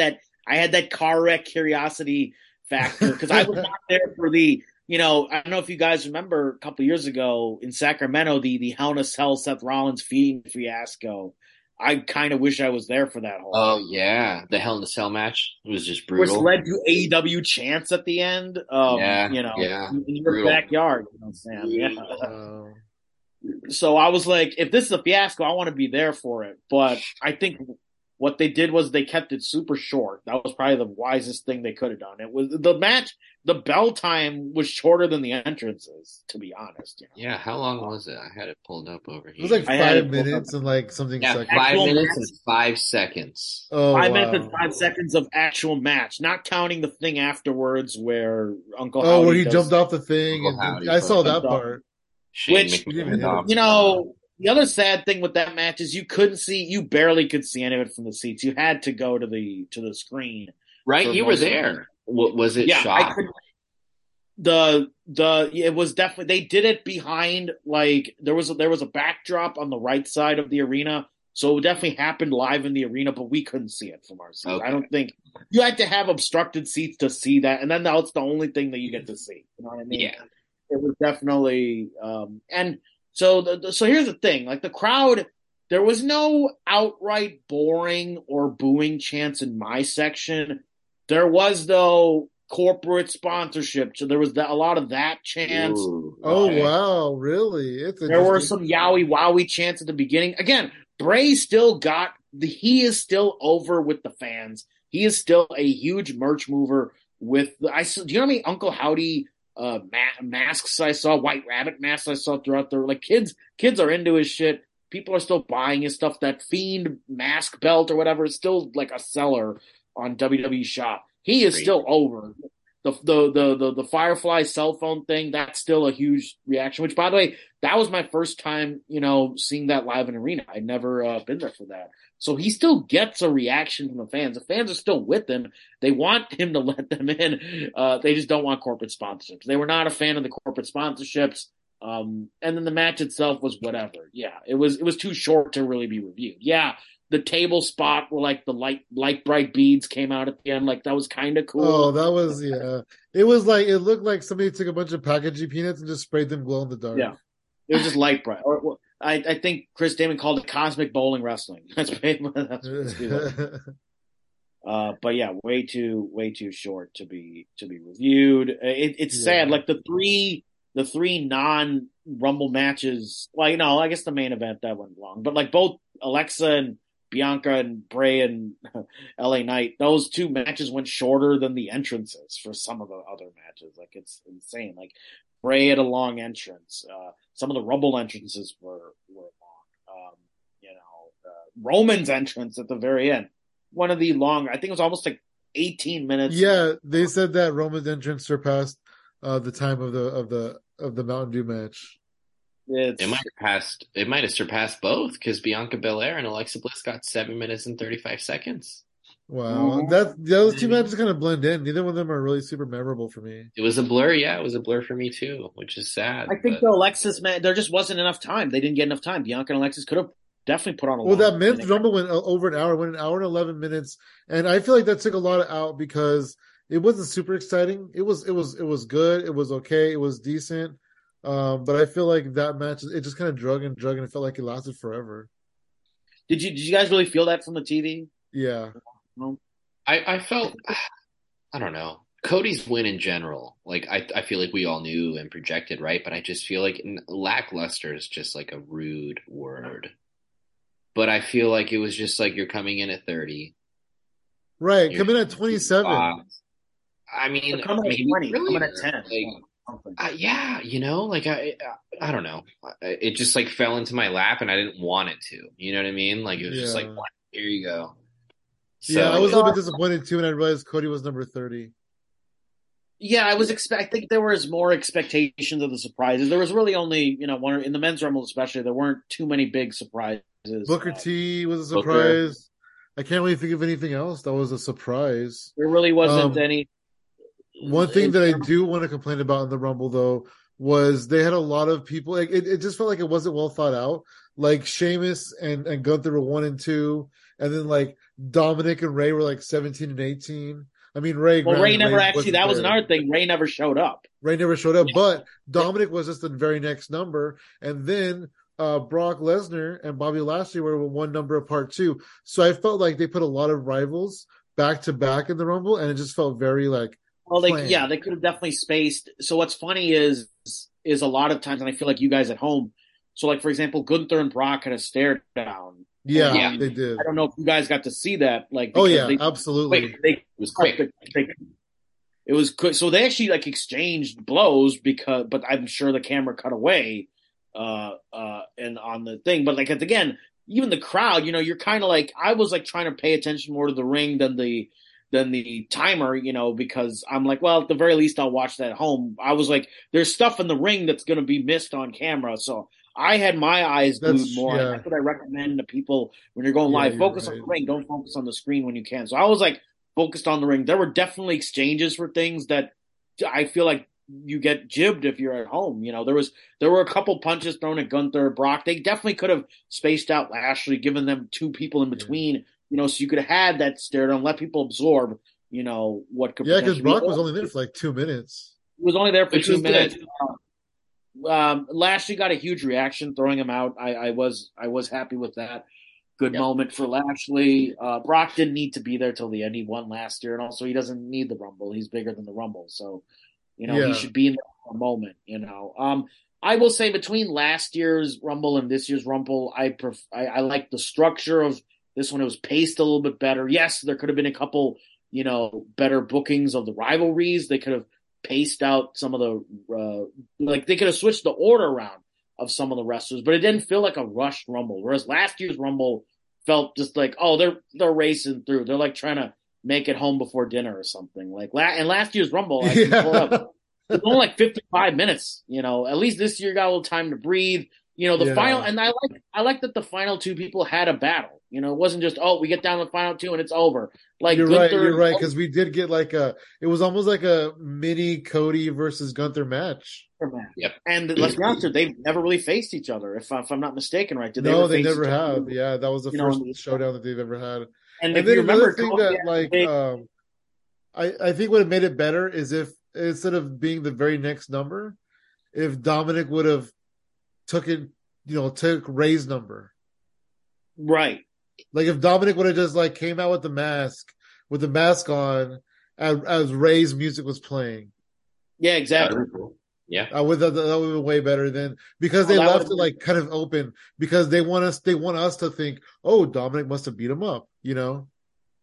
that car wreck curiosity factor because I was not there for the, you know, I don't know if you guys remember a couple years ago in Sacramento the Hell in a Cell Seth Rollins Fiend fiasco. I kind of wish I was there for that whole. Oh yeah, the Hell in a Cell match, it was just brutal, which led to AEW chants at the end. In your backyard, you know, Sam. Yeah. So I was like, if this is a fiasco, I want to be there for it, but I think. What they did was they kept it super short. That was probably the wisest thing they could have done. It was the match, the bell time was shorter than the entrances, to be honest. You know? Yeah, how long was it? I had it pulled up over here. It was like 5 minutes and like something. Yeah, seconds. 5 minutes and 5 seconds. Oh, 5 minutes and 5 seconds of actual match, not counting the thing afterwards where Uncle Howdy. Oh, where he jumped off the thing. And I saw that part. Which, you know. The other sad thing with that match is you barely could see any of it from the seats. You had to go to the screen. Right, you were there. Was it? Yeah, shot? I couldn't. It was definitely, they did it behind, like there was a backdrop on the right side of the arena, so it definitely happened live in the arena, but we couldn't see it from our seats. Okay. I don't think you had to have obstructed seats to see that, and then that's the only thing that you get to see. You know what I mean? Yeah, it was definitely and. So so here's the thing, like the crowd, there was no outright boring or booing chants in my section. There was, though, corporate sponsorship, so there was a lot of that chants. Ooh, okay. Oh, wow, really? There were some yowie wowie chants at the beginning. Again, Bray still he is still over with the fans. He is still a huge merch mover do you know what I mean? Uncle Howdy masks I saw, White Rabbit masks I saw throughout there. Like kids are into his shit. People are still buying his stuff. That Fiend mask belt or whatever is still like a seller on WWE Shop. He is still over. The Firefly cell phone thing, that's still a huge reaction. Which, by the way, that was my first time, you know, seeing that live in arena. I'd never been there for that. So he still gets a reaction from the fans. The fans are still with him. They want him to let them in. They just don't want corporate sponsorships. They were not a fan of the corporate sponsorships. And then the match itself was whatever. Yeah, it was too short to really be reviewed. Yeah, the table spot where like the light bright beads came out at the end, like that was kind of cool. Oh, that was It was like, it looked like somebody took a bunch of packaging peanuts and just sprayed them glow in the dark. Yeah, it was just light bright. Or, I think Chris Damon called it cosmic bowling wrestling. That's what but yeah, way too short to be reviewed. It's sad. Like the three non Rumble matches. Well, you know, I guess the main event that went long, but like both Alexa and Bianca and Bray and LA Knight, those two matches went shorter than the entrances for some of the other matches. Like, it's insane. Like, Bray had a long entrance. Some of the Rumble entrances were long. Roman's entrance at the very end, one of the long, I think it was almost like 18 minutes. Yeah, they said that Roman's entrance surpassed the time of the Mountain Dew match. It might have surpassed both, because Bianca Belair and Alexa Bliss got 7 minutes and 35 seconds. Wow, those two matches kind of blend in. Neither one of them are really super memorable for me. It was a blur, yeah. It was a blur for me too, which is sad. I think the Alexis match, there just wasn't enough time. They didn't get enough time. Bianca and Alexis could have definitely put on a lot. Well, that men's Rumble went over an hour. Went an hour and 11 minutes, and I feel like that took a lot out because it wasn't super exciting. It was good. It was okay. It was decent. But I feel like that match, it just kind of drug and it felt like it lasted forever. Did you guys really feel that from the TV? Yeah. I felt, I don't know. Cody's win in general, like I feel like we all knew and projected, right? But I just feel like lackluster is just like a rude word. But I feel like it was just like you're coming in at 30. Right, coming at 27. I mean, coming at 20, really, coming at 10. Like, yeah. Yeah, you know, like I don't know. It just like fell into my lap, and I didn't want it to. You know what I mean? Like it was just like, here you go. So, yeah, I was a little bit disappointed too, and I realized Cody was number 30. Yeah, I think there was more expectations of the surprises. There was really only one in the men's Rumble, especially. There weren't too many big surprises. Booker T was a surprise. I can't really think of anything else that was a surprise. There really wasn't any. One thing that I do want to complain about in the Rumble, though, was they had a lot of people. Like, it just felt like it wasn't well thought out. Like, Sheamus and Gunther were 1 and 2, and then like Dominic and Ray were like 17 and 18. I mean, Ray never actually. That was another thing. Ray never showed up. But Dominic was just the very next number, and then Brock Lesnar and Bobby Lashley were one number apart too. So I felt like they put a lot of rivals back to back in the Rumble, and it just felt very like. Well, they could have definitely spaced. So what's funny is a lot of times, and I feel like you guys at home, so like, for example, Gunther and Brock had a stare down. Yeah, they did. I don't know if you guys got to see that. Like, absolutely. It was quick. So they actually like exchanged blows but I'm sure the camera cut away and on the thing. But like, again, even the crowd, you're kind of like, I was like trying to pay attention more to the ring than the timer, because I'm like, well, at the very least I'll watch that at home. I was like, there's stuff in the ring that's going to be missed on camera. So I had my eyes glued more. Yeah. That's what I recommend to people when you're going live. Focus on the ring. Don't focus on the screen when you can. So I was like focused on the ring. There were definitely exchanges for things that I feel like you get jibbed if you're at home. There were a couple punches thrown at Gunther, Brock. They definitely could have spaced out Lashley, given them two people in between. So you could have had that stare down, let people absorb, what could potentially be. Yeah, because Brock was only there for like 2 minutes. He was only there for 2 minutes. Lashley got a huge reaction, throwing him out. I was happy with that. Good moment for Lashley. Brock didn't need to be there till the end. He won last year, and also he doesn't need the Rumble. He's bigger than the Rumble, so he should be in there for a moment. I will say between last year's Rumble and this year's Rumble, I like the structure of. This one, it was paced a little bit better. Yes, there could have been a couple, better bookings of the rivalries. They could have paced out some of the they could have switched the order around of some of the wrestlers, but it didn't feel like a rushed Rumble. Whereas last year's Rumble felt just like, oh, they're racing through. They're like trying to make it home before dinner or something. Like and last year's Rumble, I can pull up. It was only like 55 minutes. At least this year got a little time to breathe. Final, and I like that the final two people had a battle. It wasn't just, we get down to the final two and it's over. Like you're right, because we did get like it was almost like a mini Cody versus Gunther match. Yep. And let's be honest, they've never really faced each other, if I'm not mistaken, right? No, they never have. Yeah, that was the first showdown that they've ever had. And then another thing I think would have made it better is if instead of being the very next number, if Dominic would have took Ray's number. Right. Like if Dominic would have just like came out with the mask on as Ray's music was playing. Yeah, exactly. Yeah, I would. That would be way better than, because they left it like kind of open, because they want us. They want us to think, oh, Dominic must have beat him up, you know.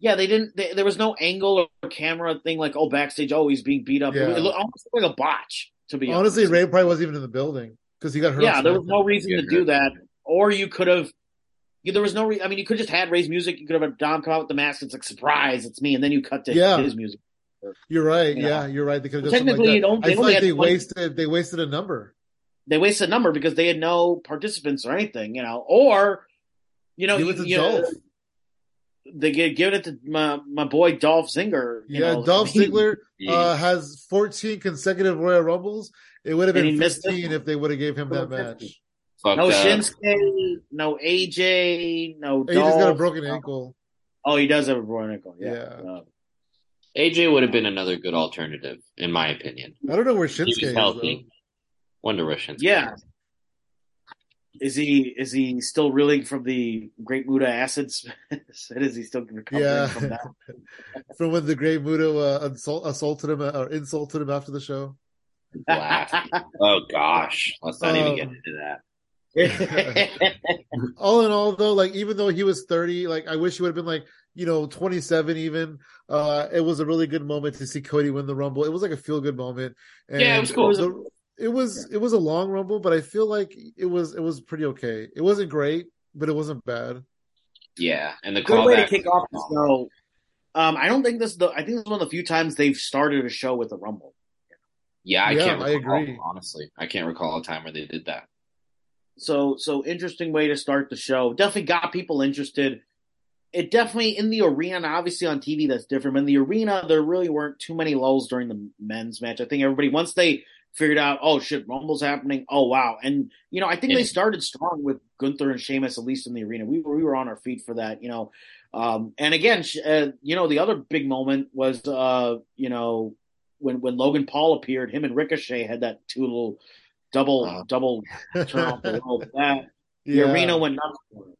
Yeah, they didn't. There was no angle or camera thing like, oh, backstage, oh, he's being beat up. Yeah. It looked almost like a botch, to be honest. Honestly, Ray probably wasn't even in the building because he got hurt. Yeah, there was no reason to do that. Or you could have. There was no. I mean, you could just had Ray's music. You could have had Dom come out with the mask. It's like, surprise, it's me, and then you cut to his music. You're right. Yeah, you're right. They could have done something like that. I feel like they wasted. They wasted a number. They wasted a number because they had no participants or anything, you know. Or, you know, they give it to my boy Dolph Ziggler. Dolph Ziggler has 14 consecutive Royal Rumbles. It would have been 15 if they would have gave him that match. No Shinsuke, no AJ, no Dolph. AJ's got a broken ankle. Oh, he does have a broken ankle. Yeah. AJ would have been another good alternative, in my opinion. I don't know where Shinsuke is, though. Wonder where Shinsuke is. Is he still reeling from the Great Muta acids? Is he still recovering from that? From when the Great Muta assaulted him or insulted him after the show? Wow. Oh, gosh. Let's not even get into that. All in all, though, like, even though he was 30, like, I wish he would have been, like, 27 even. It was a really good moment to see Cody win the Rumble. It was like a feel-good moment. And it was cool. It was a long Rumble, but I feel like it was pretty okay. It wasn't great, but it wasn't bad. Yeah, and the good way to kick off the show. I don't think this. I think this is one of the few times they've started a show with a Rumble. Yeah, I agree. Honestly, I can't recall a time where they did that. So interesting way to start the show. Definitely got people interested. It definitely, in the arena, obviously on TV that's different. In the arena, there really weren't too many lulls during the men's match. I think everybody, once they figured out, oh, shit, Rumble's happening, oh, wow. And, I think they started strong with Gunther and Sheamus, at least in the arena. We were on our feet for that, And again, the other big moment was, when Logan Paul appeared, him and Ricochet had that two little double turn off the rope. The arena went nuts for it.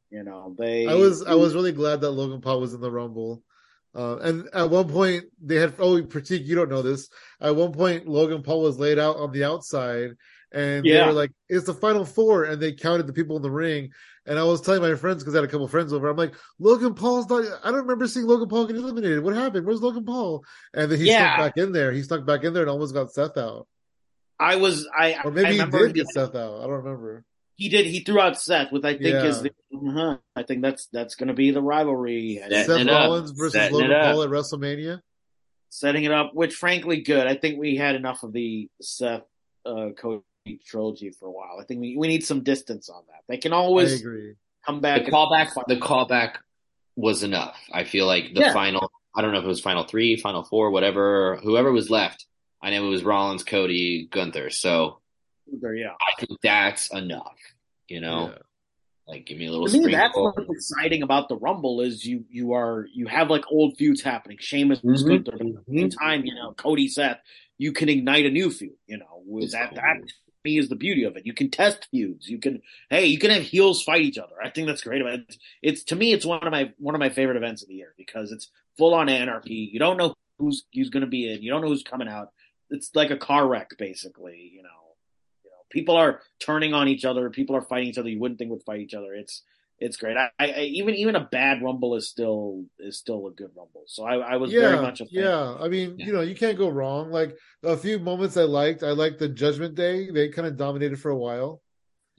I was really glad that Logan Paul was in the Rumble, and at one point they had Pratik, you don't know this. At one point, Logan Paul was laid out on the outside, and they were like, "It's the final four," and they counted the people in the ring. And I was telling my friends, because I had a couple friends over, I'm like, "Logan Paul's not. I don't remember seeing Logan Paul get eliminated. What happened? Where's Logan Paul?" And then he snuck back in there. He snuck back in there and almost got Seth out. Or maybe he did get Seth out. I don't remember. He did. He threw out Seth, which I think is the. I think that's going to be the rivalry. Seth Rollins versus Logan Paul at WrestleMania. Setting it up, which frankly, good. I think we had enough of the Seth Cody trilogy for a while. I think we need some distance on that. They can always come back. The callback was enough. I feel like the final. I don't know if it was final three, final four, whatever. Whoever was left, I know it was Rollins, Cody, Gunther. So I think that's enough. Yeah. Like, give me a little. I think that's what's exciting about the Rumble is you have like old feuds happening. Sheamus, Gunther, but at the same time, Cody, Seth, you can ignite a new feud. That to me is the beauty of it. You can test feuds. You can have heels fight each other. I think that's great about it. It's, to me, it's one of my favorite events of the year because it's full on anarchy. You don't know who's going to be in. You don't know who's coming out. It's like a car wreck, basically. People are turning on each other. People are fighting each other. You wouldn't think would fight each other. It's great. I even a bad Rumble is still a good Rumble. So I was very much a fan. Yeah. I mean, you can't go wrong. Like a few moments I liked the Judgment Day. They kind of dominated for a while.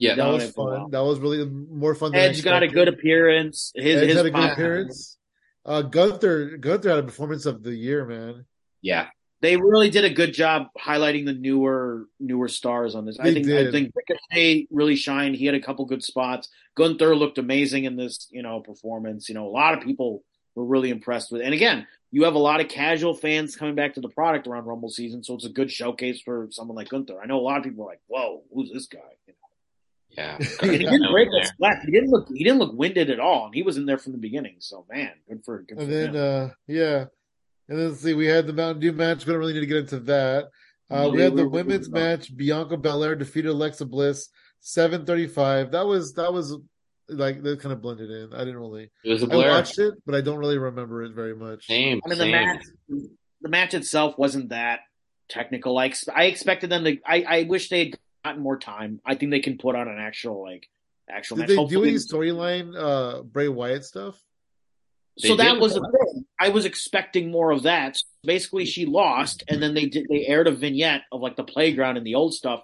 Yeah, that was fun. That was really more fun. Edge got a good appearance. Edge had a good appearance. Gunther had a performance of the year, man. Yeah. They really did a good job highlighting the newer stars on this. I think Ricochet really shined. He had a couple good spots. Gunther looked amazing in this, performance. A lot of people were really impressed with it. And again, you have a lot of casual fans coming back to the product around Rumble season, so it's a good showcase for someone like Gunther. I know a lot of people are like, "Whoa, who's this guy?" Yeah, he didn't look winded at all, and he was in there from the beginning. So man, good for him. And let's see, we had the Mountain Dew match. We don't really need to get into that. We had the women's match. Bianca Belair defeated Alexa Bliss 7:35. That was like they kind of blended in. I didn't really. It was a blur. I watched it, but I don't really remember it very much. Same. The match itself wasn't that technical. I expected them to. I wish they had gotten more time. I think they can put on an actual match. Did they do any storyline Bray Wyatt stuff? So that was the thing. I was expecting more of that. So basically, she lost, and then they aired a vignette of like the playground and the old stuff.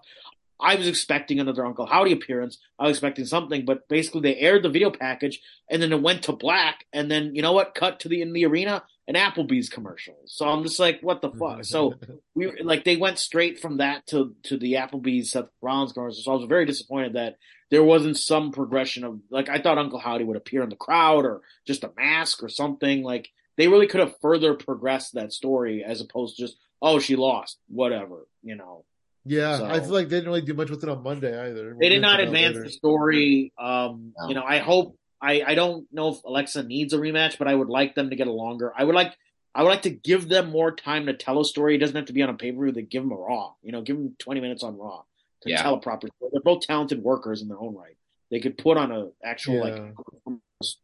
I was expecting another Uncle Howdy appearance. I was expecting something, but basically they aired the video package, and then it went to black, and then, you know what, cut to the in the arena, an Applebee's commercial. So I'm just like, what the fuck? So we like they went straight from that to the Applebee's Seth Rollins commercial. So I was very disappointed that there wasn't some progression of, like, I thought Uncle Howdy would appear in the crowd or just a mask or something. Like, they really could have further progressed that story as opposed to just, oh, she lost, whatever, you know. Yeah, so, I feel like they didn't really do much with it on Monday either. We'll they did not advance the story. No. You know, I hope I don't know if Alexa needs a rematch, but I would like them to get a longer. I would like to give them more time to tell a story. It doesn't have to be on a pay-per-view. They give them a Raw. You know, give them 20 minutes on Raw to tell a proper story. They're both talented workers in their own right. They could put on an actual like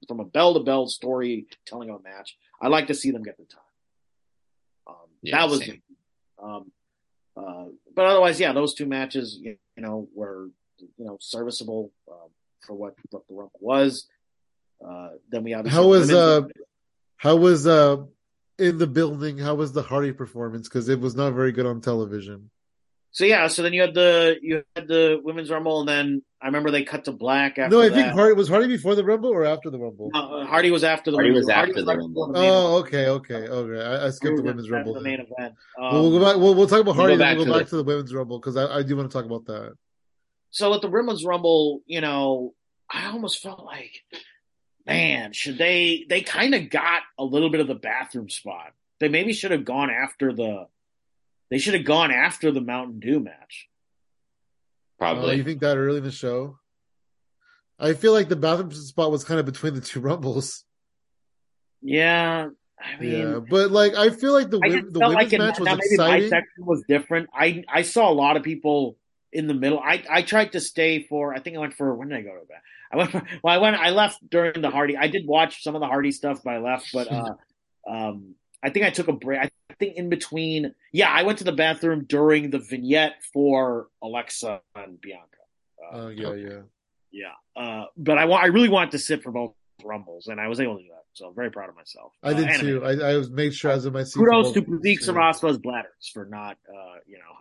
from a bell to bell story telling a match. I'd like to see them get the time. That was it. But otherwise, those two matches, you know, were, you know, serviceable for what the Rumble was. Then we obviously how was in the building? How was the Hardy performance? Because it was not very good on television. So then you had the Women's Rumble, and then I remember they cut to black. After think Hardy before the Rumble or after the Rumble. Hardy was after the Rumble. Hardy was after the Rumble. Okay. I skipped the Women's Rumble. The main event. We'll go back. We'll talk about Hardy, then we'll go back to the Women's Rumble because I do want to talk about that. So at the Women's Rumble, you know, I almost felt like, man, should they kind of got a little bit of the bathroom spot. They maybe should have gone after the. They should have gone after the Mountain Dew match. Probably. You think that early in the show? I feel like the bathroom spot was kind of between the two Rumbles. Yeah, I mean, but like I feel like the women's match was exciting. Maybe my section was different. I saw a lot of people in the middle. I tried to stay for. I think I went for. When did I go to that? I left during the Hardy. I did watch some of the Hardy stuff, but I left. But I think I took a break. I think in between, I went to the bathroom during the vignette for Alexa and Bianca. But I really wanted to sit for both Rumbles, and I was able to do that. So I'm very proud of myself. I did too. I was made sure I was in my seat. Kudos to Pratik Srivastava's bladders for not,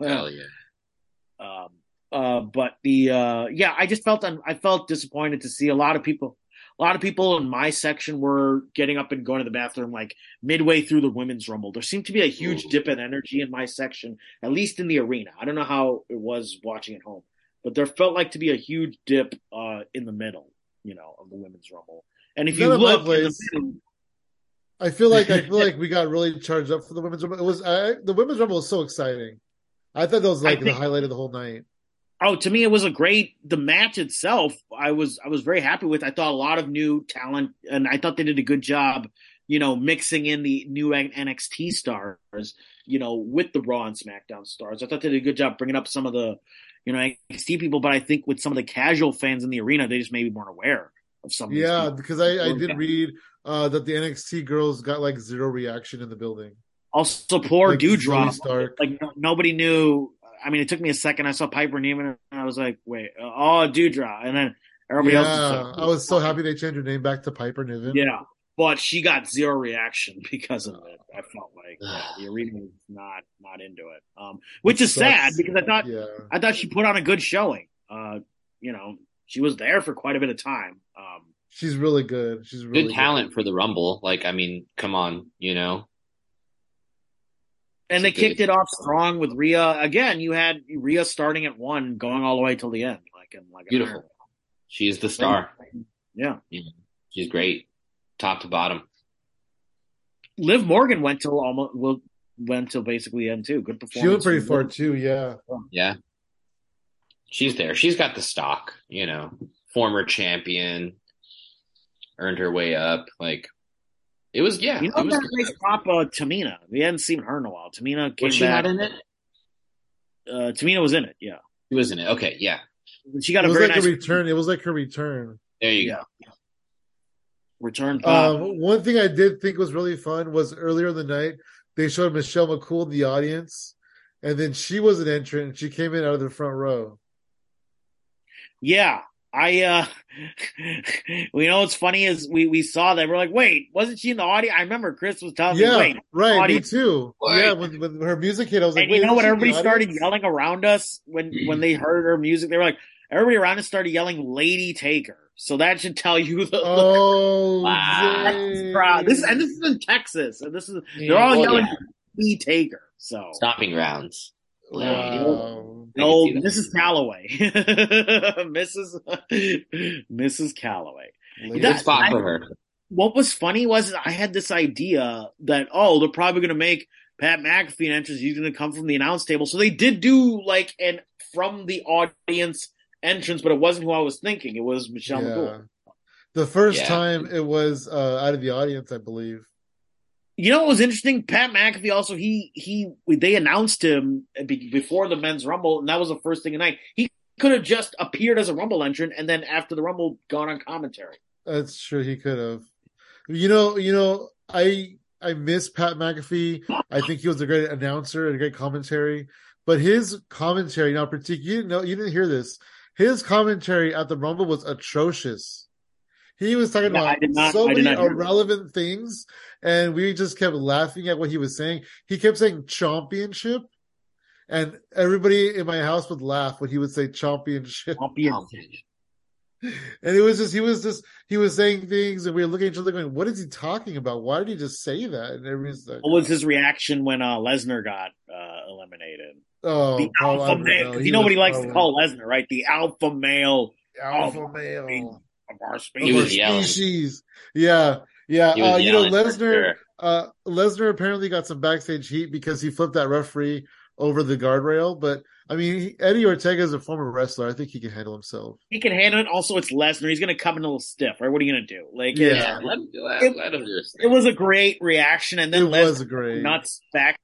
Hell yeah. I just felt disappointed to see a lot of people. A lot of people in my section were getting up and going to the bathroom like midway through the Women's Rumble. There seemed to be a huge dip in energy in my section, at least in the arena. I don't know how it was watching at home, but there felt like to be a huge dip in the middle, you know, of the Women's Rumble. And if you look, I feel like we got really charged up for the Women's Rumble. It was the Women's Rumble was so exciting. I thought that was like the highlight of the whole night. Oh, to me, it was the match itself. I was very happy with. I thought a lot of new talent, and I thought they did a good job, you know, mixing in the new NXT stars, you know, with the Raw and SmackDown stars. I thought they did a good job bringing up some of the, you know, NXT people. But I think with some of the casual fans in the arena, they just maybe weren't aware of some. Yeah, because I did read that the NXT girls got like zero reaction in the building. Also, poor like, Dewdrop. Like nobody knew. I mean, it took me a second. I saw Piper Niven, and I was like, wait, Dewdrop. And then everybody else was like, I was so happy they changed her name back to Piper Niven. Yeah, but she got zero reaction because of it. I felt like the arena was not into it, which is sad because I thought she put on a good showing. You know, she was there for quite a bit of time. She's really good. She's really good talent for the Rumble. Like, I mean, come on, you know. And they kicked it off strong with Rhea. Again, you had Rhea starting at 1, going all the way till the end. Beautiful. She's the star. Yeah. She's great, top to bottom. Liv Morgan went till basically end too. Good performance. She went pretty far too. Yeah. She's there. She's got the stock. You know, former champion, earned her way up. Like. It was, yeah. You know, it was that nice pop Tamina. We hadn't seen her in a while. Tamina came back. Was she not in it? Tamina was in it, yeah. She was in it, okay, yeah. She got a return. It was like her return. There you go. Return pop. One thing I did think was really fun was earlier in the night, they showed Michelle McCool in the audience. And then she was an entrant, and she came in out of the front row. Yeah. You know what's funny is we saw that. We're like, wait, wasn't she in the audience? I remember Chris was telling me, wait. Right, audience. Me too. Wait. Yeah, when her music hit, I was like, and wait, you know what? Everybody started yelling around us when they heard her music. They were like, everybody around us started yelling Lady Taker. So that should tell you the crowd. This is in Texas. And this is they're all yelling Lady Taker. So stomping grounds. No, Mrs. Calloway. Mrs. Calloway. Good spot for her. What was funny was I had this idea that, they're probably going to make Pat McAfee an entrance. He's going to come from the announce table. So they did do like an from the audience entrance, but it wasn't who I was thinking. It was Michelle McCool. The first time it was out of the audience, I believe. You know what was interesting? Pat McAfee also, they announced him before the Men's Rumble, and that was the first thing of the night. He could have just appeared as a Rumble entrant and then after the Rumble gone on commentary. That's true. He could have. You know, I miss Pat McAfee. I think he was a great announcer and a great commentary. But his commentary, now particularly, you didn't hear this. His commentary at the Rumble was atrocious. He was talking about so many irrelevant things, and we just kept laughing at what he was saying. He kept saying championship, and everybody in my house would laugh when he would say championship. And it was just, he was saying things, and we were looking at each other going, what is he talking about? Why did he just say that? And everybody's like, what was his reaction when Lesnar got eliminated? Oh, the alpha male. You know what he likes to call Lesnar, right? The alpha male. Of our species. Yeah. You know, Lesnar apparently got some backstage heat because he flipped that referee over the guardrail. But I mean, Eddie Ortega is a former wrestler. I think he can handle himself. He can handle it. Also, it's Lesnar. He's going to come in a little stiff, right? What are you going to do? Like, let him do it. It was a great reaction, and then Lesnar nuts backstage.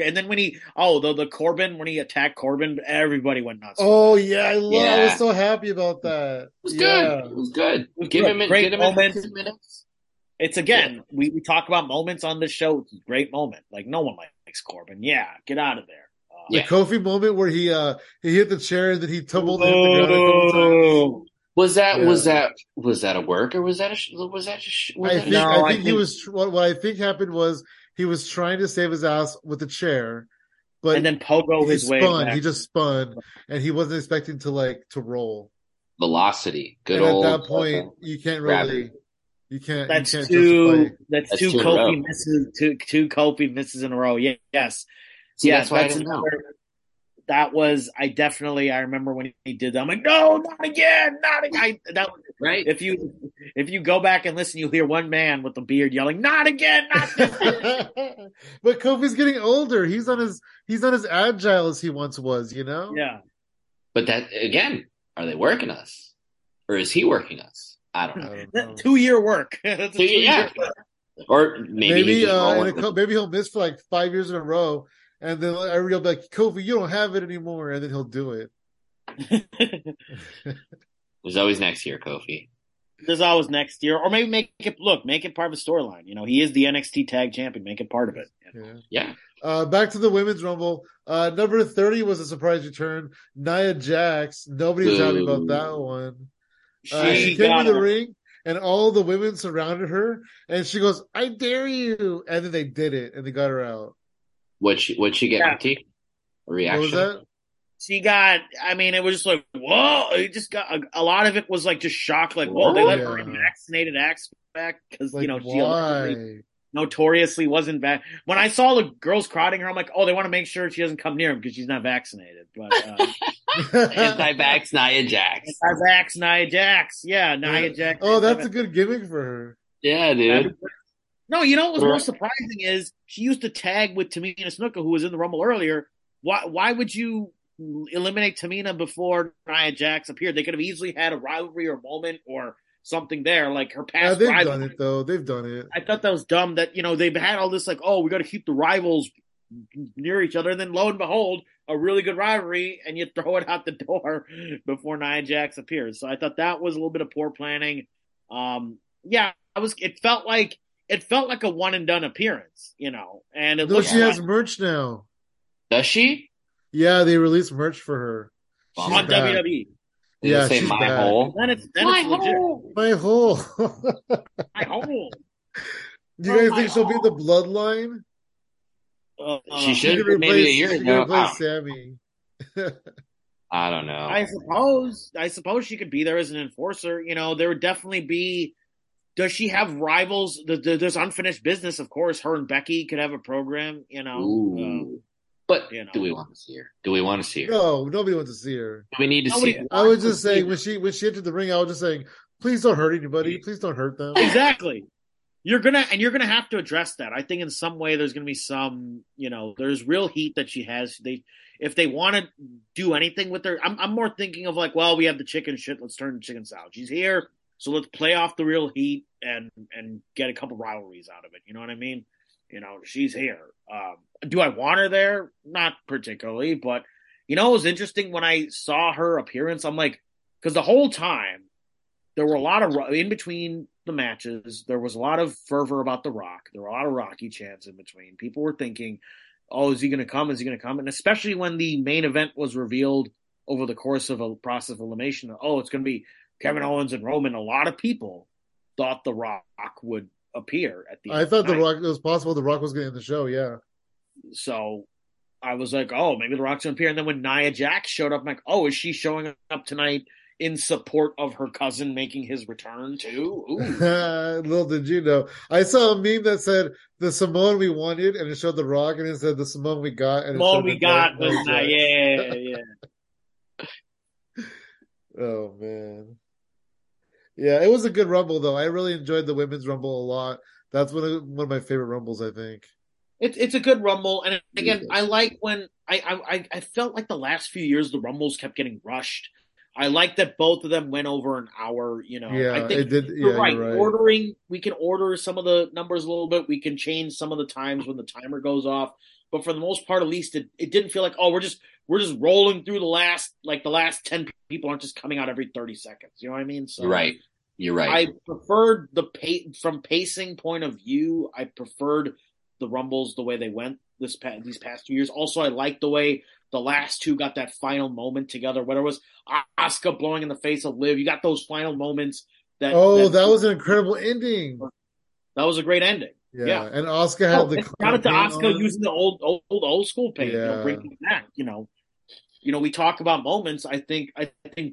And then when he when he attacked Corbin, everybody went nuts. Oh yeah, I was so happy about that. It was good. It was good. Give him a 2 minutes. It's we talk about moments on this show. It's a great moment. Like no one likes Corbin. Yeah, get out of there. Kofi moment where he hit the chair and then he tumbled into the ground. Was that a work or what I think happened was he was trying to save his ass with the chair, but and then Pogo his way back. He just spun, and he wasn't expecting to roll. Velocity, good and old. At that point, you can't really. You can't. That's two Kofi misses. Two Kofi misses in a row. Yes. So yeah, that's why I didn't know. I remember when he did that. I'm like, no, not again, not again. Right? If you go back and listen, you'll hear one man with a beard yelling, not again, not again. But Kofi's getting older. He's not as agile as he once was, you know? Yeah. But that again, are they working us, or is he working us? I don't know. That 2 year work. That's a 2 year work. Or maybe he'll miss for like 5 years in a row. And then I will be like, Kofi, you don't have it anymore. And then he'll do it. There's always next year, Kofi. There's always next year. Or maybe make it part of a storyline. You know, he is the NXT Tag Champion. Make it part of it. You know? Yeah. Back to the Women's Rumble. Number 30 was a surprise return. Nia Jax. Nobody's happy about that one. She came to the ring. And all the women surrounded her. And she goes, I dare you. And then they did it. And they got her out. What'd she get? Yeah. A reaction? What was that? She got, I mean, it was just like, whoa. It just got, a lot of it was like just shock. Like, whoa, they let her vaccinated axe back. Because, like, you know, she notoriously wasn't back. When I saw the girls crowding her, I'm like, they want to make sure she doesn't come near him because she's not vaccinated. But anti-vax Nia Jax. Anti-vax Nia Jax. Yeah, Nia Jax. Oh, that's a good gimmick for her. Yeah, dude. No, you know what was most surprising is she used to tag with Tamina Snuka, who was in the Rumble earlier. Why would you eliminate Tamina before Nia Jax appeared? They could have easily had a rivalry or moment or something there, like her past rivalry. They've done it, though. They've done it. I thought that was dumb that, you know, they've had all this like, we got to keep the rivals near each other. And then lo and behold, a really good rivalry, and you throw it out the door before Nia Jax appears. So I thought that was a little bit of poor planning. It felt like a one and done appearance, you know. And she has merch now. Does she? Yeah, they released merch for her. She's on bad. WWE. Yeah, say she's my bad. Hole. Then it's my hole. My hole. Do you guys think she'll be the bloodline? She should replace, maybe a year ago. Replace Sammy. I don't know. I suppose she could be there as an enforcer. You know, there would definitely be. Does she have rivals? There's unfinished business, of course. Her and Becky could have a program. You know. But you know. Do we want to see her? No, nobody wants to see her. Do we need to see her? I was just saying, when she entered the ring, I was just saying, please don't hurt anybody. Please don't hurt them. Exactly. You're gonna have to address that. I think in some way there's gonna be some, you know, there's real heat that she has. If they want to do anything with her, I'm more thinking of like, well, we have the chicken shit. Let's turn the chicken salad. She's here, so let's play off the real heat and get a couple rivalries out of it. You know what I mean? You know, she's here. Do I want her there? Not particularly, but you know, it was interesting when I saw her appearance. I'm like, because the whole time there were a lot of in between the matches. There was a lot of fervor about The Rock. There were a lot of Rocky chants in between. People were thinking, "Oh, is he going to come? Is he going to come?" And especially when the main event was revealed over the course of a process of elimination, oh, it's going to be Kevin Owens and Roman. A lot of people thought The Rock would appear at the end. I thought The Rock, it was possible The Rock was going to end the show. Yeah. So I was like, oh, maybe The Rock's going to appear. And then when Nia Jax showed up, I'm like, oh, is she showing up tonight in support of her cousin making his return too? Little did you know. I saw a meme that said, the Samoan we wanted, and it showed The Rock, and it said, the Samoan we got. And Samoan we got was not, yeah. Oh, man. Yeah, it was a good Rumble, though. I really enjoyed the Women's Rumble a lot. That's one of my favorite Rumbles, I think. It's a good Rumble, and again, I like when I felt like the last few years the Rumbles kept getting rushed. I like that both of them went over an hour. You know, yeah, I think it did. Yeah, right. You're right. We can order some of the numbers a little bit. We can change some of the times when the timer goes off. But for the most part, at least it didn't feel like, oh, we're just rolling through the last 10 people aren't just coming out every 30 seconds. You know what I mean? So right, you're right. I preferred from pacing point of view. I preferred the Rumbles the way they went these past 2 years. Also, I liked the way the last two got that final moment together. Whether it was Asuka blowing in the face of Liv, you got those final moments. That was an incredible ending. That was a great ending. Yeah. And Asuka had the shout out to Asuka using the old school paint, yeah. You know, bringing it back. You know, we talk about moments. I think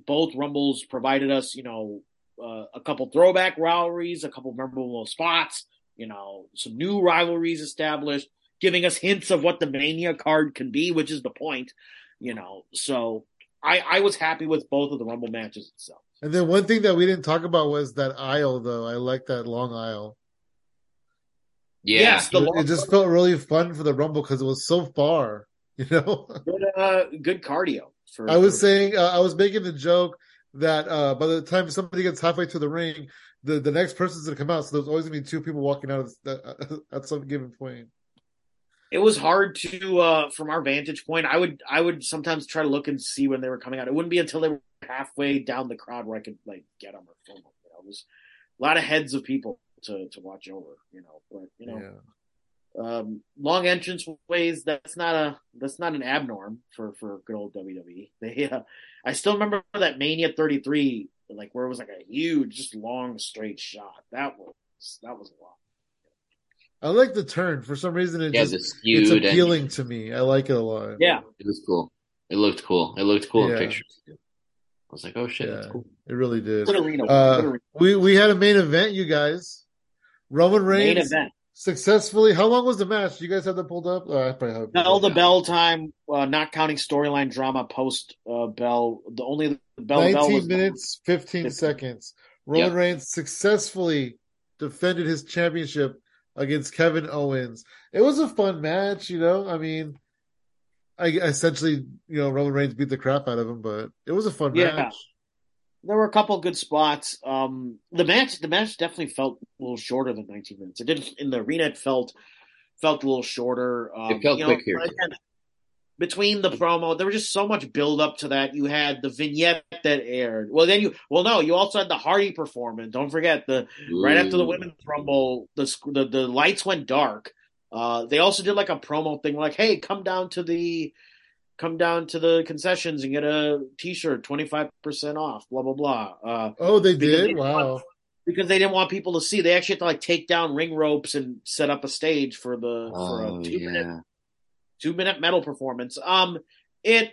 both Rumbles provided us, you know, a couple throwback rivalries, a couple memorable spots. You know, some new rivalries established, giving us hints of what the Mania card can be, which is the point, you know. So I was happy with both of the Rumble matches itself. And then one thing that we didn't talk about was that aisle, though. I like that long aisle. Yeah. Yes, it just felt really fun for the Rumble because it was so far, you know. Good cardio. I was making the joke that by the time somebody gets halfway to the ring, the next person's going to come out, so there's always going to be two people walking out at some given point. It was hard to, from our vantage point, I would sometimes try to look and see when they were coming out. It wouldn't be until they were halfway down the crowd where I could like get them or film them. You know, it was a lot of heads of people to watch over. You know, but you know, yeah. Long entrance ways. That's not an abnorm for good old WWE. I still remember that Mania 33. Like where it was like a huge, just long, straight shot. That was a lot. I like the turn. For some reason, it's appealing to me. I like it a lot. Yeah, it was cool. It looked cool. Yeah. In pictures. I was like, oh shit, yeah, that's cool. It really did. We had a main event, you guys. Roman Reigns successfully. How long was the match? You guys had that pulled up? I probably have the bell time, not counting storyline drama post bell. The only the bell 19 bell was minutes, 15 seconds. Roman Reigns successfully defended his championship against Kevin Owens. It was a fun match, you know. I mean, I essentially, you know, Roman Reigns beat the crap out of him, but it was a fun match. There were a couple of good spots. The match definitely felt a little shorter than 19 minutes. It didn't in the arena. It felt a little shorter. It felt quick here. Again, between the promo, there was just so much build up to that. You had the vignette that aired. Well, then you also had the Hardy performance. Don't forget right after the Women's Rumble, the lights went dark. They also did like a promo thing, like, "Hey, come down to the." come down to the concessions and get a T-shirt, 25% off, blah, blah, blah. They did? Wow. Because they didn't want people to see. They actually had to, like, take down ring ropes and set up a stage for a two-minute metal performance. He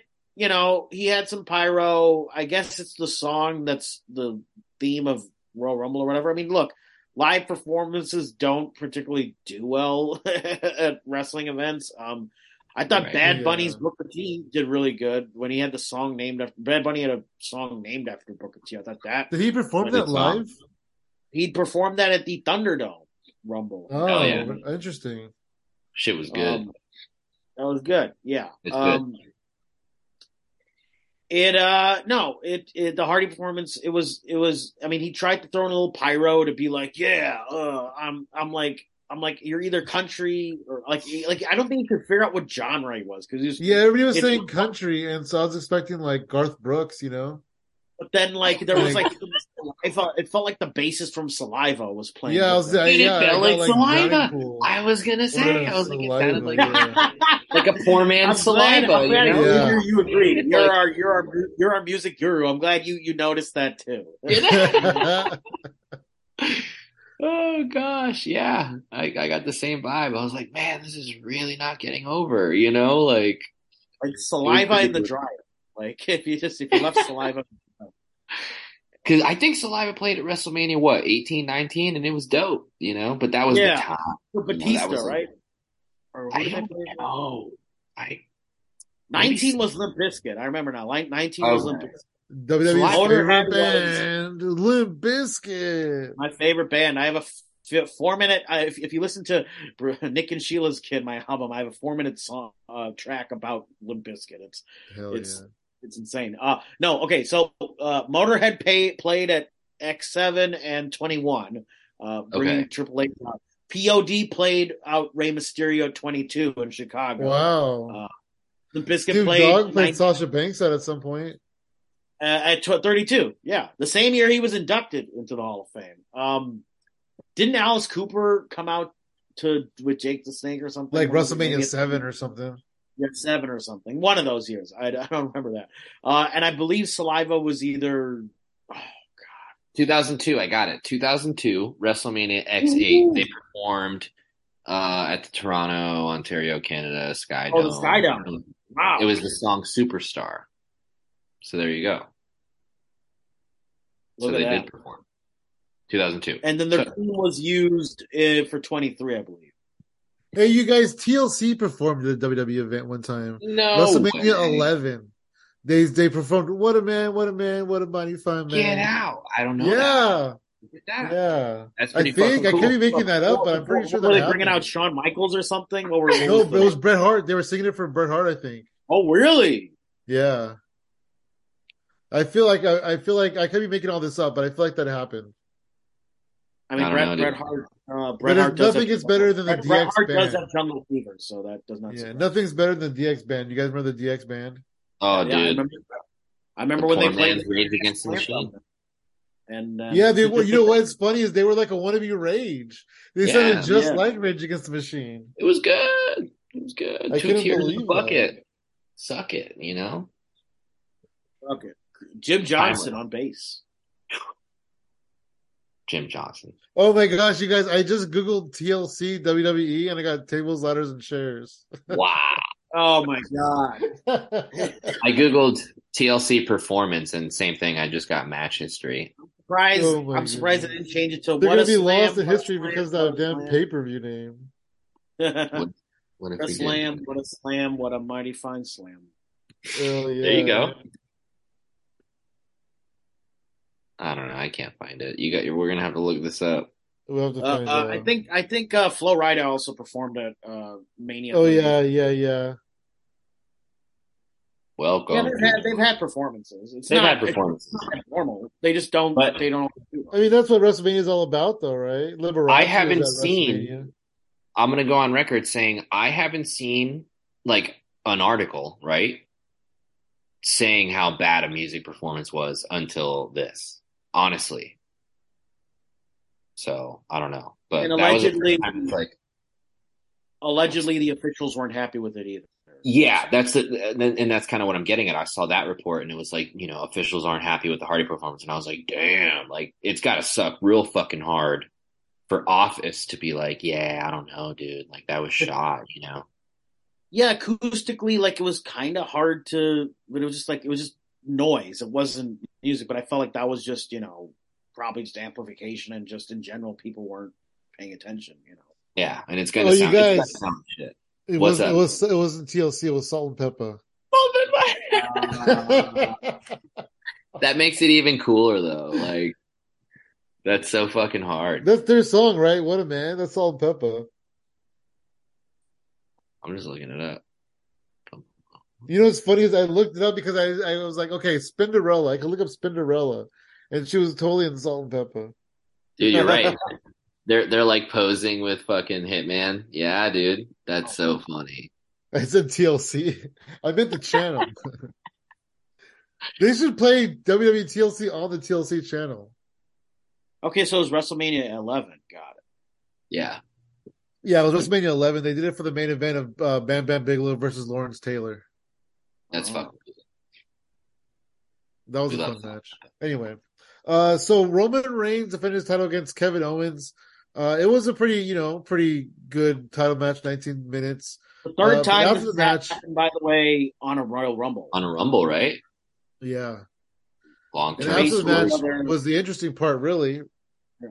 had some pyro. I guess it's the song that's the theme of Royal Rumble or whatever. I mean, look, live performances don't particularly do well at wrestling events. I thought Bad Bunny's Booker T did really good when he had the song named after Bad Bunny had a song named after Booker T. I thought that. Did he perform that live? He performed that at the Thunderdome Rumble. Oh, yeah. Interesting. Shit was good. That was good. Yeah. It's good. The Hardy performance, it was, I mean, he tried to throw in a little pyro to be like, I'm like, you're either country or like, I don't think he could figure out what genre he was. Everybody was saying country. And so I was expecting like Garth Brooks, you know, but then like, there was like, it felt like the bassist from Saliva was playing. Yeah. It felt like Saliva. I was going to say, it sounded like like a poor man's Saliva. I'm glad you agreed. You're our music guru. I'm glad you noticed that too. Oh gosh, yeah. I got the same vibe. I was like, man, this is really not getting over, you know, like Saliva in the dryer. Like if you left Saliva. Because I think Saliva played at WrestleMania, 18, 19, and it was dope, you know, but that was the time. For Batista, you know, right? I don't know. 19 was Limp Bizkit. I remember now. 19 was Limp Bizkit. WWE's favorite band, Limp Bizkit. My favorite band. I have a 4-minute. If you listen to Nick and Sheila's Kid, my album, I have a 4-minute song track about Limp Bizkit. It's insane. So Motorhead played at X7 and 21, bringing Triple H out. POD played out Rey Mysterio 22 in Chicago. Wow. The Biscuit played Sasha Banks at some point. At 32, yeah. The same year he was inducted into the Hall of Fame. Didn't Alice Cooper come out with Jake the Snake or something? Like WrestleMania 7 or something. Yeah, 7 or something. One of those years. I don't remember that. And I believe Saliva was either... 2002, I got it. 2002, WrestleMania X8. They performed at the Toronto, Ontario, Canada Skydome. Oh, the Skydome. Wow. It was the song Superstar. So there you go. They did perform. 2002. And then their theme was used for 23, I believe. Hey, you guys, TLC performed at a WWE event one time. No WrestleMania way. 11. They performed What a Man, What a Mighty Fine Man. Get out. I don't know. Yeah. That. Yeah. That's pretty I could be making that up, but I'm pretty sure that happened. Were they bringing out Shawn Michaels or something? What were No, it was Bret Hart. They were singing it for Bret Hart, I think. Oh, really? Yeah. I feel like I could be making all this up, but I feel like that happened. I mean, Bret Hart does nothing is better than the DX band. Bret Hart does have jungle fever, so that does not surprise. Nothing's better than the DX band. You guys remember the DX band? Oh, yeah, dude! I remember when they played Rage Against the Machine. And they were. You know what's funny is they were like a wannabe Rage. They sounded just like Rage Against the Machine. It was good. It was good. I couldn't believe that. Suck it, you know. Suck it. Jim Johnson on bass. Jim Johnson. Oh my gosh, you guys! I just googled TLC WWE and I got tables, ladders, and chairs. Wow. Oh my god! I googled TLC performance and same thing. I just got match history. I'm surprised I didn't change it to. They're gonna be lost in history because of that damn pay per view name. What a slam! What a mighty fine slam! Oh, yeah. There you go. I don't know. I can't find it. We're gonna have to look this up. We'll have to find out. I think Flo Rida also performed at Mania. Oh yeah. Welcome. Yeah, they've had performances. It's not normal. They just don't. But, they don't. I mean, that's what WrestleMania is all about, though, right? Liberace. I haven't seen. I'm gonna go on record saying I haven't seen like an article, right, saying how bad a music performance was until this. Honestly. So I don't know, but allegedly the officials weren't happy with it either. Yeah, that's the, and that's kind of what I'm getting at. I saw that report and it was like, you know, officials aren't happy with the Hardy performance. And I was like, damn, like it's got to suck real fucking hard for Office to be like, yeah, I don't know, dude. Like that was shot, you know? Yeah, acoustically, like it was kind of hard to, but it was just like, it was just noise. It wasn't music, but I felt like that was just, you know, probably just amplification and just in general, people weren't paying attention, you know? Yeah, and it's going to sound, shit. It wasn't TLC. It was Salt and Pepper. That makes it even cooler, though. Like that's so fucking hard. That's their song, right? What a man! That's Salt and Pepper. I'm just looking it up. You know what's funny is I looked it up because I was like, okay, Spinderella. I could look up Spinderella, and she was totally in Salt and Pepper. Dude, you're right. They're like posing with fucking Hitman. Yeah, dude. That's so funny. I said TLC. I meant the channel. They should play WWE TLC on the TLC channel. Okay, so it was WrestleMania 11. Got it. Yeah. Yeah, it was WrestleMania 11. They did it for the main event of Bam Bam Bigelow versus Lawrence Taylor. That's fucking good. That was a fun match. Anyway. So Roman Reigns defended his title against Kevin Owens. It was a pretty good title match, 19 minutes. The third time after the match happened, by the way, on a Royal Rumble. On a Rumble, right? Yeah. Long time. After the match was the interesting part, really. Yeah.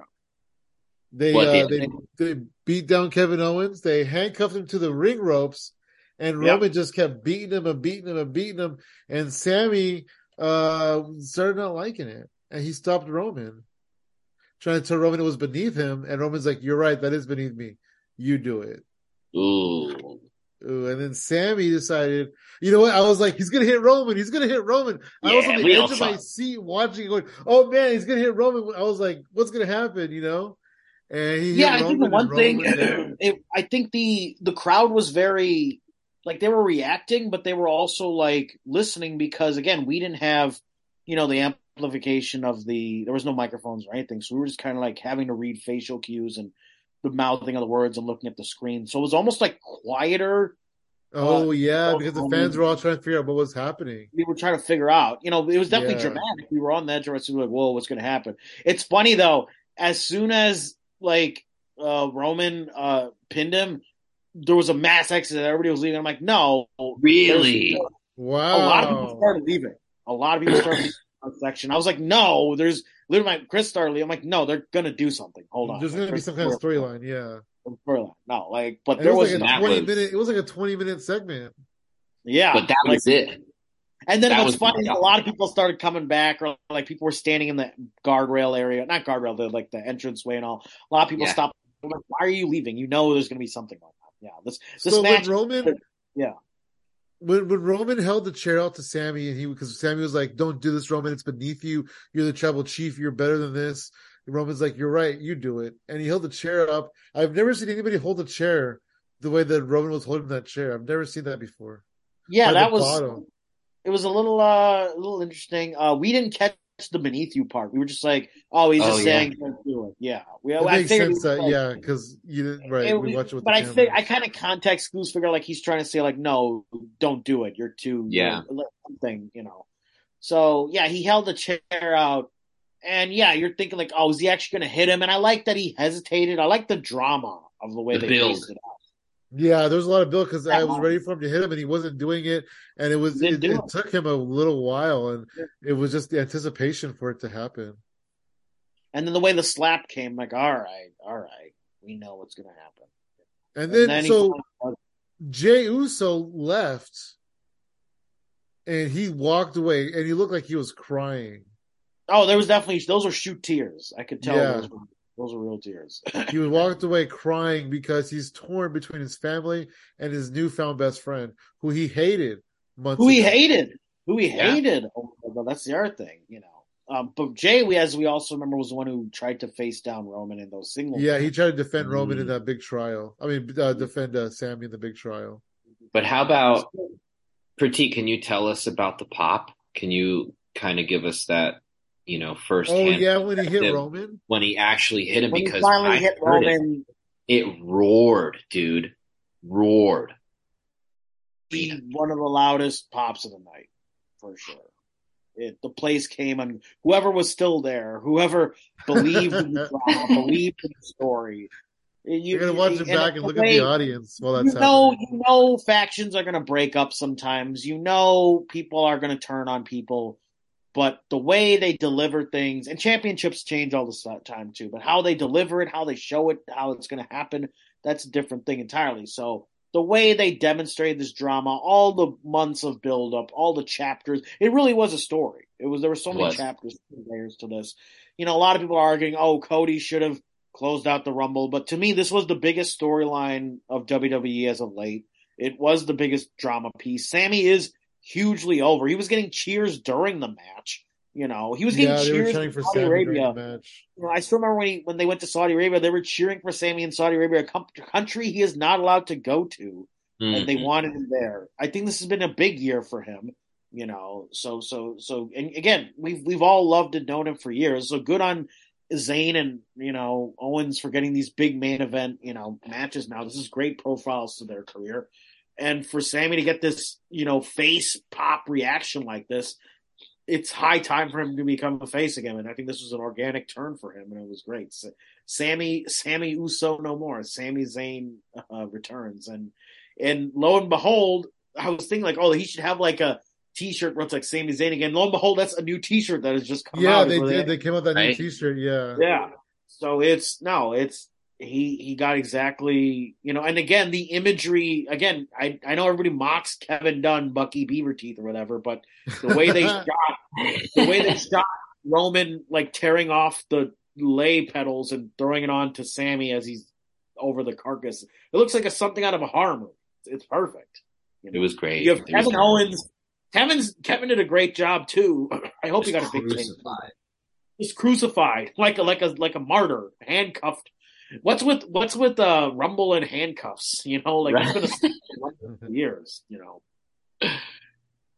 They beat down Kevin Owens. They handcuffed him to the ring ropes, and Roman just kept beating him. And Sammy started not liking it, and he stopped Roman. Trying to tell Roman it was beneath him, and Roman's like, "You're right, that is beneath me. You do it." Ooh. And then Sammy decided, you know what? I was like, he's gonna hit Roman. Yeah, I was on the edge of my seat watching, going, "Oh man, he's gonna hit Roman." I was like, "What's gonna happen?" You know? And he hit Roman. I think the one thing, I think the crowd was very like they were reacting, but they were also like listening because again, we didn't have the amplification of there was no microphones or anything, so we were just kind of like having to read facial cues and the mouthing of the words and looking at the screen, so it was almost like quieter. Because the fans were all trying to figure out what was happening. We were trying to figure out, it was definitely dramatic. We were on the edge of our seat, like, whoa, what's going to happen? It's funny though, as soon as like Roman pinned him, there was a mass exit. Everybody was leaving. I'm like, no, really? Wow! A lot of people started leaving. Section. I was like, no, there's literally Chris Starley. I'm like, no, they're gonna do something. Hold on, there's gonna be some kind of storyline, storyline. No, like, but there was like a 20-minute. It was like a 20-minute segment. Yeah, but that was it. And then what's funny, a lot of people started coming back, or like people were standing in the guardrail area, not guardrail, they're like the entranceway and all. A lot of people stopped. I'm like, why are you leaving? There's gonna be something like that. Yeah, this match. When Roman held the chair out to Sammy, because Sammy was like, "Don't do this, Roman. It's beneath you. You're the tribal chief. You're better than this." And Roman's like, "You're right. You do it." And he held the chair up. I've never seen anybody hold a chair the way that Roman was holding that chair. I've never seen that before. Yeah, that was. Bottom. It was a little interesting. We didn't catch the beneath you part. We were just like, "Oh, he's just saying, don't do it." Yeah, we watch it with. But I think I kind of context clues figure like he's trying to say like, "No, don't do it. You're too something." So yeah, he held the chair out, and yeah, you're thinking like, "Oh, is he actually going to hit him?" And I like that he hesitated. I like the drama of the way they built it up. Yeah, there's a lot of build because I was ready for him to hit him and he wasn't doing it, and it took him a little while, and it was just the anticipation for it to happen. And then the way the slap came, like, all right, we know what's going to happen. And then so Jey Uso left, and he walked away, and he looked like he was crying. Oh, there was definitely those were shoot tears. I could tell. Yeah. Those are real tears. He walked away crying because he's torn between his family and his newfound best friend, who he hated months ago. Who he hated. Oh, that's the other thing, But Jey, as we also remember, was the one who tried to face down Roman in those singles. Yeah, he tried to defend Roman in that big trial. I mean, defend Sammy in the big trial. But how about, Pratik, can you tell us about the pop? Can you kind of give us that? Firsthand. Oh, yeah, when he hit Roman? When he actually hit him, because I hit Roman. It roared, dude. Roared. one of the loudest pops of the night, for sure. The place came, and whoever was still there, whoever believed in the drama, believed in the story. You're going to watch it back and look at the audience while that's happening. You know factions are going to break up sometimes. You know people are going to turn on people. But the way they deliver things, and championships change all the time too, but how they deliver it, how they show it, how it's going to happen, that's a different thing entirely. So the way they demonstrated this drama, all the months of buildup, all the chapters, it really was a story. There were so many chapters, layers to this. You know, a lot of people are arguing, oh, Cody should have closed out the Rumble. But to me, this was the biggest storyline of WWE as of late. It was the biggest drama piece. Sammy is hugely over. He was getting cheers during the match. You know, he was getting cheers from for Saudi Arabia. You know, I still remember when they went to Saudi Arabia, they were cheering for Sammy in Saudi Arabia, a country he is not allowed to go to, and they wanted him there. I think this has been a big year for him. You know, so, and again, we've all loved and known him for years. So good on Zayn and Owens for getting these big main event matches now. This is great profiles to their career, and for Sammy to get this face pop reaction like this. It's high time for him to become a face again, and I think this was an organic turn for him, and it was great. So Sammy Uso no more. Sami Zayn returns, and lo and behold, I was thinking like, oh, he should have like a T-shirt where it's like Sami Zayn again. Lo and behold, that's a new T-shirt that has just come out. Yeah, they did. They came out with that new T-shirt. Yeah. So it's he got exactly and again the imagery. Again, I know everybody mocks Kevin Dunn, Bucky Beaver Teeth or whatever, but the way they shot Roman like tearing off the lay pedals and throwing it on to Sammy as he's over the carcass, it looks like something out of a horror movie. It's perfect. It was great. You have Kevin Owens. Kevin did a great job too. I hope he got a big change. Just crucified like a martyr, handcuffed. What's with Rumble and handcuffs? It's been a years.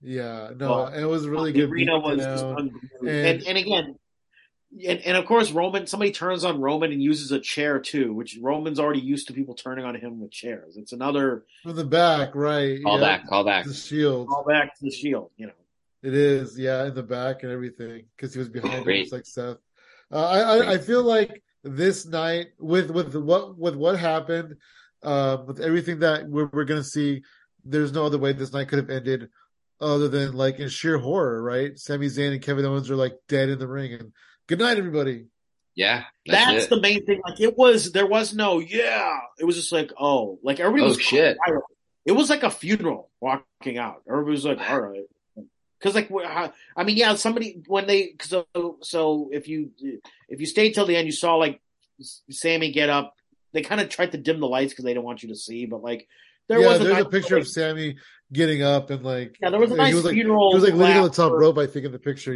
Yeah, no, it was really good. Arena was just unbelievable. And again, and of course Roman. Somebody turns on Roman and uses a chair too, which Roman's already used to people turning on him with chairs. It's another for the back, right? Call back. The Shield. Call back to the Shield. It is, in the back and everything because he was behind him, just like Seth. I feel like. This night, with what happened, with everything that we're gonna see, there's no other way this night could have ended, other than like in sheer horror, right? Sami Zayn and Kevin Owens are like dead in the ring, and good night, everybody. Yeah, that's the main thing. Like it was just like everybody was shit. Quiet. It was like a funeral walking out. Everybody was like, all right, because somebody when they so if you stayed till the end, you saw like Sammy get up. They kind of tried to dim the lights because they didn't want you to see, but like there's a picture of Sammy getting up and like there was a nice funeral. He was like leaning on the top rope, I think, in the picture.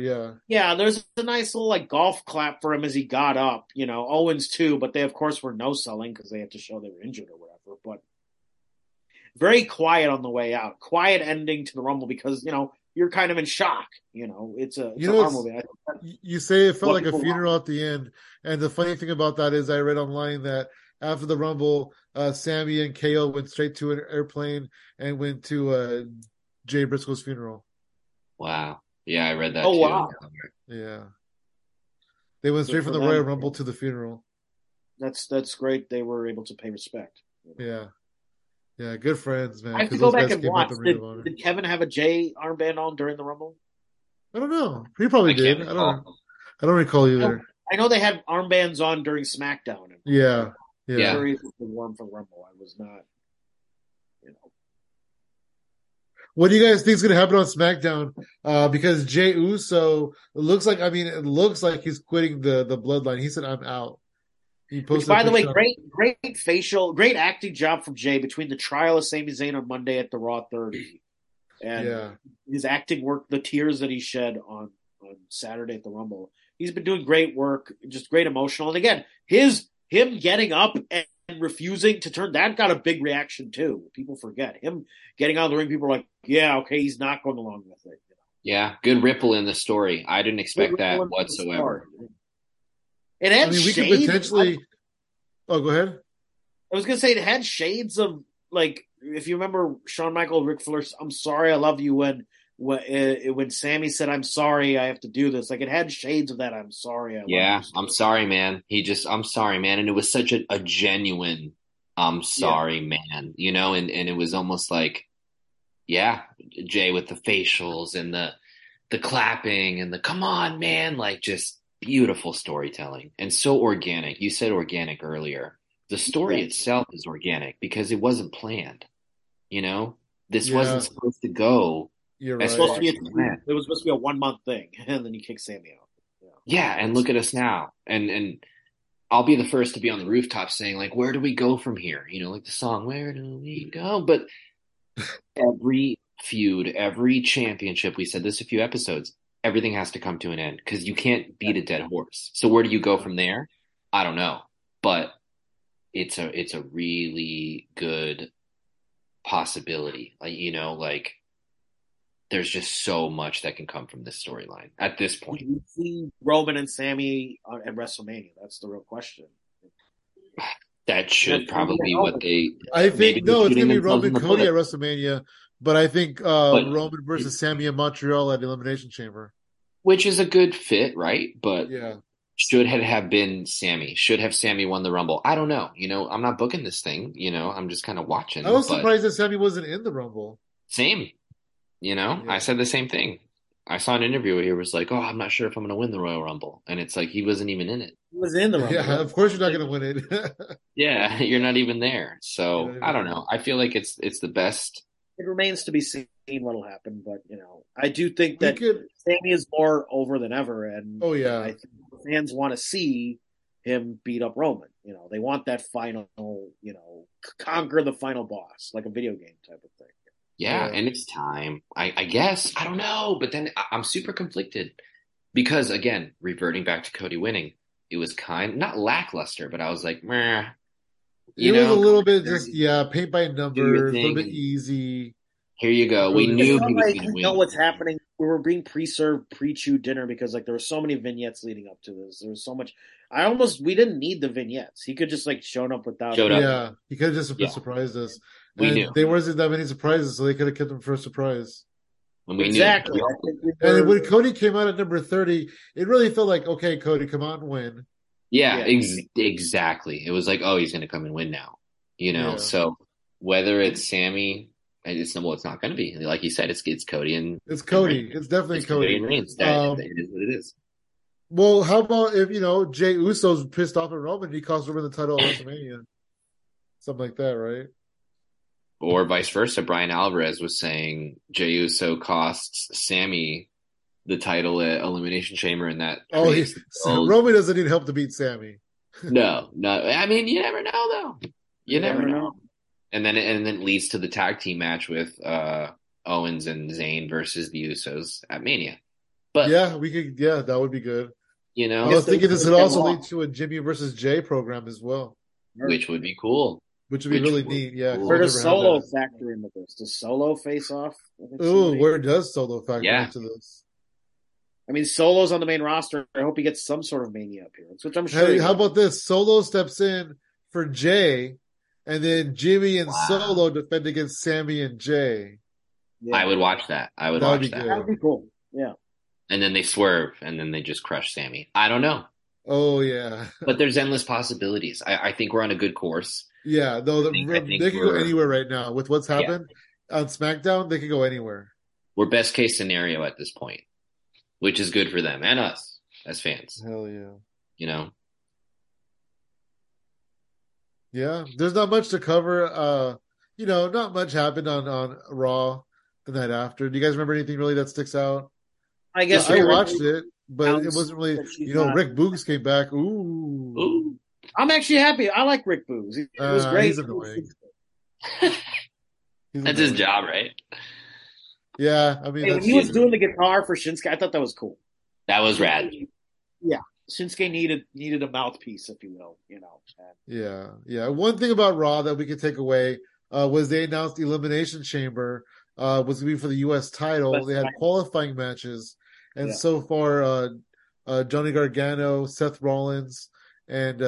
Yeah, there's a nice little like golf clap for him as he got up. Owens too, but they of course were no selling because they had to show they were injured or whatever. But very quiet on the way out, quiet ending to the Rumble because you're kind of in shock. It's a horror movie. You say it felt like a funeral at the end. And the funny thing about that is I read online that after the Rumble, Sammy and KO went straight to an airplane and went to Jay Briscoe's funeral. Wow. Yeah, I read that too. Wow. Yeah. They went straight from the Royal Rumble to the funeral. That's great. They were able to pay respect. Yeah. Yeah, good friends, man. I have to go back and watch. Did Kevin have a J armband on during the Rumble? I don't know. He probably did. I don't recall either. I know they had armbands on during SmackDown. Yeah. Very warm for Rumble. I was not. What do you guys think is going to happen on SmackDown? Because Jey Uso it looks like he's quitting the Bloodline. He said, "I'm out." Which, by the way, great acting job from Jay between the trial of Sami Zayn on Monday at the Raw 30 and his acting work, the tears that he shed on Saturday at the Rumble. He's been doing great work, just great emotional. And again, him getting up and refusing to turn, that got a big reaction too. People forget. Him getting out of the ring, people are like, yeah, okay, he's not going along with it. Yeah, good ripple in the story. I didn't expect that whatsoever. It had shades. We could potentially. Oh, go ahead. I was gonna say it had shades of like, if you remember Shawn Michaels, Ric Flair's "I'm sorry, I love you" when Sammy said, "I'm sorry, I have to do this." Like, it had shades of that. "I'm sorry, I love you." I'm sorry, man. He just, "I'm sorry, man." And it was such a genuine, "I'm sorry, man," you know, and it was almost like, yeah, Jay with the facials and the clapping and the "come on, man," like, just beautiful storytelling and so organic. You said organic earlier. The story itself is organic because it wasn't planned. You know, this wasn't supposed to go. You're right. It was supposed to be a 1 month thing, and then you kick Sammy out. Yeah, and look at us now. And I'll be the first to be on the rooftop saying, like, "Where do we go from here?" You know, like the song, "Where do we go?" But every feud, every championship, we said this a few episodes, everything has to come to an end because you can't beat a dead horse. So where do you go from there? I don't know, but it's a really good possibility. Like, you know, like, there's just so much that can come from this storyline at this point. You see Roman and Sammy at WrestleMania. That's the real question. That should probably be what they. I think no, it's going to be Roman Cody at WrestleMania, but I think Roman versus Sammy in Montreal at Elimination Chamber, which is a good fit, right? But should have been Sammy. Should have Sammy won the Rumble. I don't know. You know, I'm not booking this thing. You know, I'm just kind of watching. I was surprised that Sammy wasn't in the Rumble. Same. You know, I said the same thing. I saw an interview where he was like, "Oh, I'm not sure if I'm going to win the Royal Rumble." And it's like, he wasn't even in it. He was in the Rumble. Yeah, of course you're not going to win it. Yeah, you're not even there. So, I don't know. I feel like it's the best. It remains to be seen what will happen. But, you know, I do think that Sammy is more over than ever. And I think fans want to see him beat up Roman. You know, they want that final, you know, conquer the final boss, like a video game type of thing. Yeah, and it's time, I guess. I don't know. But then I'm super conflicted because, again, reverting back to Cody winning, it was kind of not lackluster, but I was like, meh. It was a little bit just, paint by numbers, a little bit easy. Here you go. We knew he was going to win. We know what's happening. We were being pre-served, pre-chewed dinner because, like, there were so many vignettes leading up to this. There was so much. We didn't need the vignettes. He could just, like, showed up. Yeah, he could have just surprised us. We knew. There wasn't that many surprises, so they could have kept them for a surprise. Exactly. And when Cody came out at number 30, it really felt like, okay, Cody, come out and win. Yeah, exactly. It was like, oh, he's going to come and win now. You know, so whether it's Sammy, it's not going to be. Like you said, it's Cody and it's Cody. It's definitely Cody. And Reigns. That is what it is. Well, how about if, you know, Jey Uso's pissed off at Roman and he costs Roman the title at WrestleMania? Something like that, right? Or vice versa, Brian Alvarez was saying Jey Uso costs Sammy the title at Elimination Chamber, and that. Roman doesn't need help to beat Sammy. No. I mean, you never know, though. You never know. And then it leads to the tag team match with Owens and Zayn versus the Usos at Mania. But that would be good. You know, I was thinking this would also lead to a Jimmy versus Jay program as well, which would be cool. Which would be really neat, yeah. Where does Solo factor into this? Does Solo face off? Ooh, where does Solo factor into this? I mean, Solo's on the main roster. I hope he gets some sort of Mania appearance, which I'm sure. Hey, how about this? Solo steps in for Jay, and then Jimmy and Solo defend against Sammy and Jay. Yeah. I would watch that. That would be cool, yeah. And then they swerve, and then they just crush Sammy. I don't know. Oh, yeah. But there's endless possibilities. I think we're on a good course. Yeah, though they can go anywhere right now. With what's happened on SmackDown, they can go anywhere. We're best case scenario at this point, which is good for them and us as fans. Hell yeah. You know? Yeah, there's not much to cover. You know, not much happened on Raw the night after. Do you guys remember anything really that sticks out? I guess I watched it, but it wasn't really, you know, Rick Boogs came back. Ooh. I'm actually happy. I like Rick Boogs. It was great. He's annoying. That's his job, right? Yeah, I mean, he was doing the guitar for Shinsuke. I thought that was cool. That was rad. Yeah, Shinsuke needed a mouthpiece, if you will. You know. Yeah. One thing about Raw that we could take away was they announced the Elimination Chamber was going to be for the U.S. title. They had qualifying matches, and so far, Johnny Gargano, Seth Rollins, and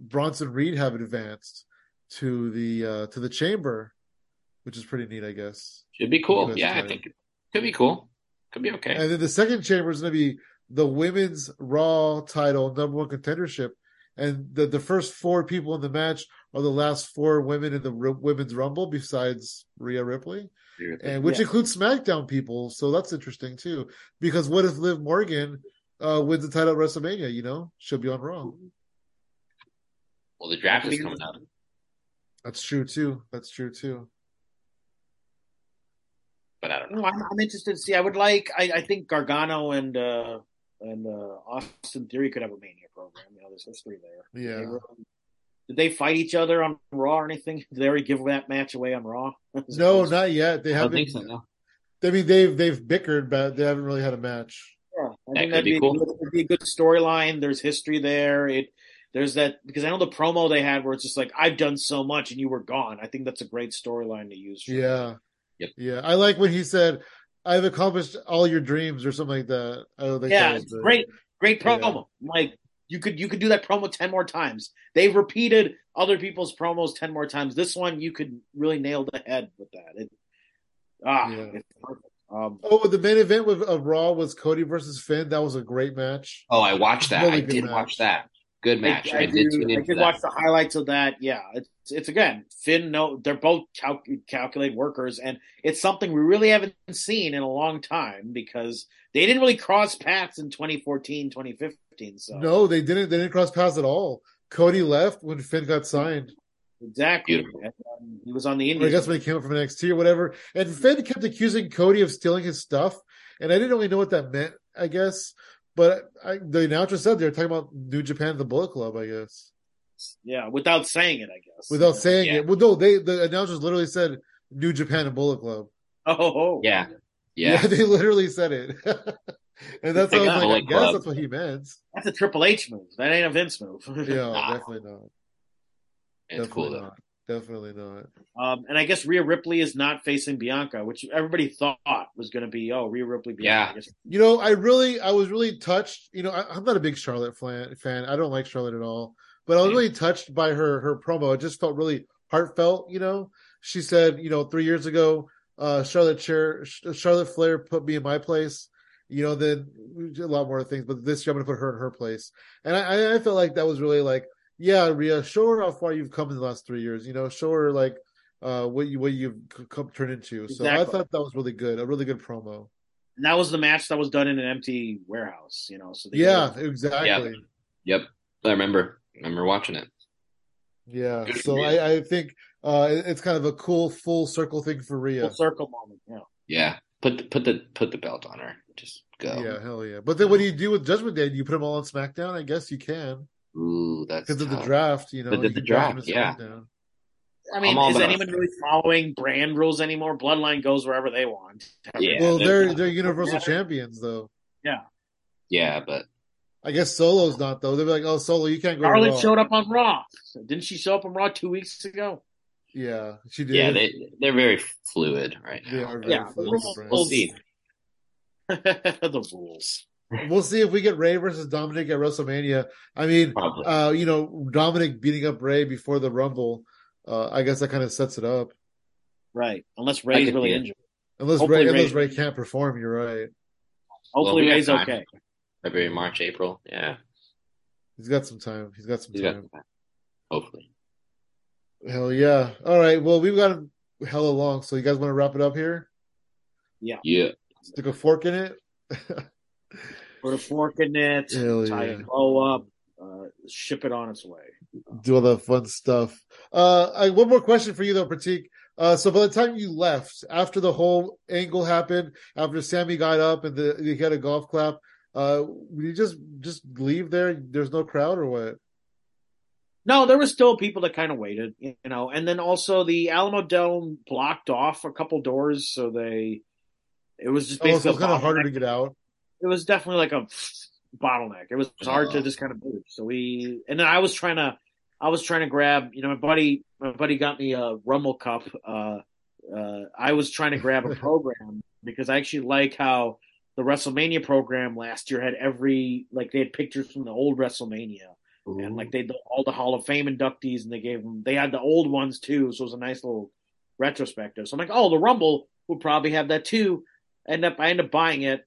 Bronson Reed have advanced to the chamber. which is pretty neat, I guess. Should be cool. Yeah, time. I think it could be cool. Could be okay. And then the second chamber is going to be the women's Raw title, #1 contendership. And the first four people in the match are the last four women in the women's Rumble besides Rhea Ripley, and which includes SmackDown people. So that's interesting, too, because what if Liv Morgan wins the title at WrestleMania? You know, she'll be on Raw. Well, the draft is coming out. That's true, too. But I don't know. I'm interested to see. I think Gargano and Austin Theory could have a Mania program. You know, there's history there. Yeah. Did they fight each other on Raw or anything? Did they already give that match away on Raw? No, not yet. They haven't. I don't think so, no. I mean, they've bickered, but they haven't really had a match. Yeah, I think that'd be cool. That'd be a good storyline. There's history there. There's that, because I know the promo they had where it's just like, I've done so much and you were gone. I think that's a great storyline to use. Yeah. Yep. Yeah, I like when he said, I've accomplished all your dreams or something like that. I don't think that was great promo. Yeah. Like you could do that promo 10 more times. They've repeated other people's promos 10 more times. This one you could really nail the head with that. It's perfect. The main event of Raw was Cody versus Finn. That was a great match. Oh, I watched that. Really watch that. Good match. I did watch the highlights of that. Yeah, it's again, Finn. No, they're both calculated workers, and it's something we really haven't seen in a long time because they didn't really cross paths in 2014, 2015. So no, they didn't. They didn't cross paths at all. Cody left when Finn got signed. Exactly. And, he was on the Indies. I guess when he came up from NXT or whatever, and Finn kept accusing Cody of stealing his stuff, and I didn't really know what that meant. I guess. But the announcer said they were talking about New Japan and the Bullet Club, I guess. Yeah, without saying it, I guess. Without saying it. Well, no, the announcers literally said New Japan and Bullet Club. Oh. Yeah. They literally said it. And that's how I guess that's what he meant. That's a Triple H move. That ain't a Vince move. Definitely not. It's cool, though. Definitely not. And I guess Rhea Ripley is not facing Bianca, which everybody thought was going to be, Rhea Ripley, Bianca. Yeah. You know, I was really touched. You know, I'm not a big Charlotte fan. I don't like Charlotte at all. But I was really touched by her promo. It just felt really heartfelt, you know. She said, 3 years ago, Charlotte Flair put me in my place. You know, then a lot more things. But this year I'm going to put her in her place. And I felt like that was really like, yeah, Rhea, show her how far you've come in the last 3 years. You know, show her like what you've turned into. So exactly. I thought that was really good, a really good promo. And that was the match that was done in an empty warehouse. You know, so exactly. Yep, I remember. Watching it. Yeah, good so I think it's kind of a cool full circle thing for Rhea. Full circle moment. Yeah. Put the belt on her. Just go. Yeah, hell yeah. But then what do you do with Judgment Day? Do you put them all on SmackDown? I guess you can. Ooh, that's because of the draft, you know. Because of the draft, yeah. I mean, is anyone really following brand rules anymore? Bloodline goes wherever they want. Yeah, well, they're Universal Champions, though. Yeah. Yeah, but I guess Solo's not though. They're like, oh, Solo, you can't go. Charlotte showed up on Raw. So didn't she show up on Raw 2 weeks ago? Yeah, she did. Yeah, they're very fluid right now. We'll see. The rules. We'll see if we get Rey versus Dominic at WrestleMania. I mean, Dominic beating up Rey before the Rumble, I guess that kind of sets it up. Right. Unless Rey's really injured. Unless Rey can't perform, you're right. Hopefully Rey's okay. February, March, April. Yeah. He's got some time. Hopefully. Hell yeah. All right. Well, we've got hella long, so you guys want to wrap it up here? Yeah. Stick a fork in it. Put a fork in it, tie it all up, ship it on its way. Do all the fun stuff. One more question for you, though, Pratik. So by the time you left, after the whole angle happened, after Sammy got up and he had a golf clap, would you just leave there? There's no crowd or what? No, there were still people that kind of waited, you know. And then also the Alamo Dome blocked off a couple doors, so it was just basically kind of harder to get out. It was definitely like a bottleneck. It was hard to just kind of move. So and then I was trying to grab, my buddy got me a Rumble cup. I was trying to grab a program because I actually like how the WrestleMania program last year had they had pictures from the old WrestleMania. Ooh. And like they had all the Hall of Fame inductees and they had the old ones too. So it was a nice little retrospective. So I'm like, oh, the Rumble will probably have that too. I end up buying it.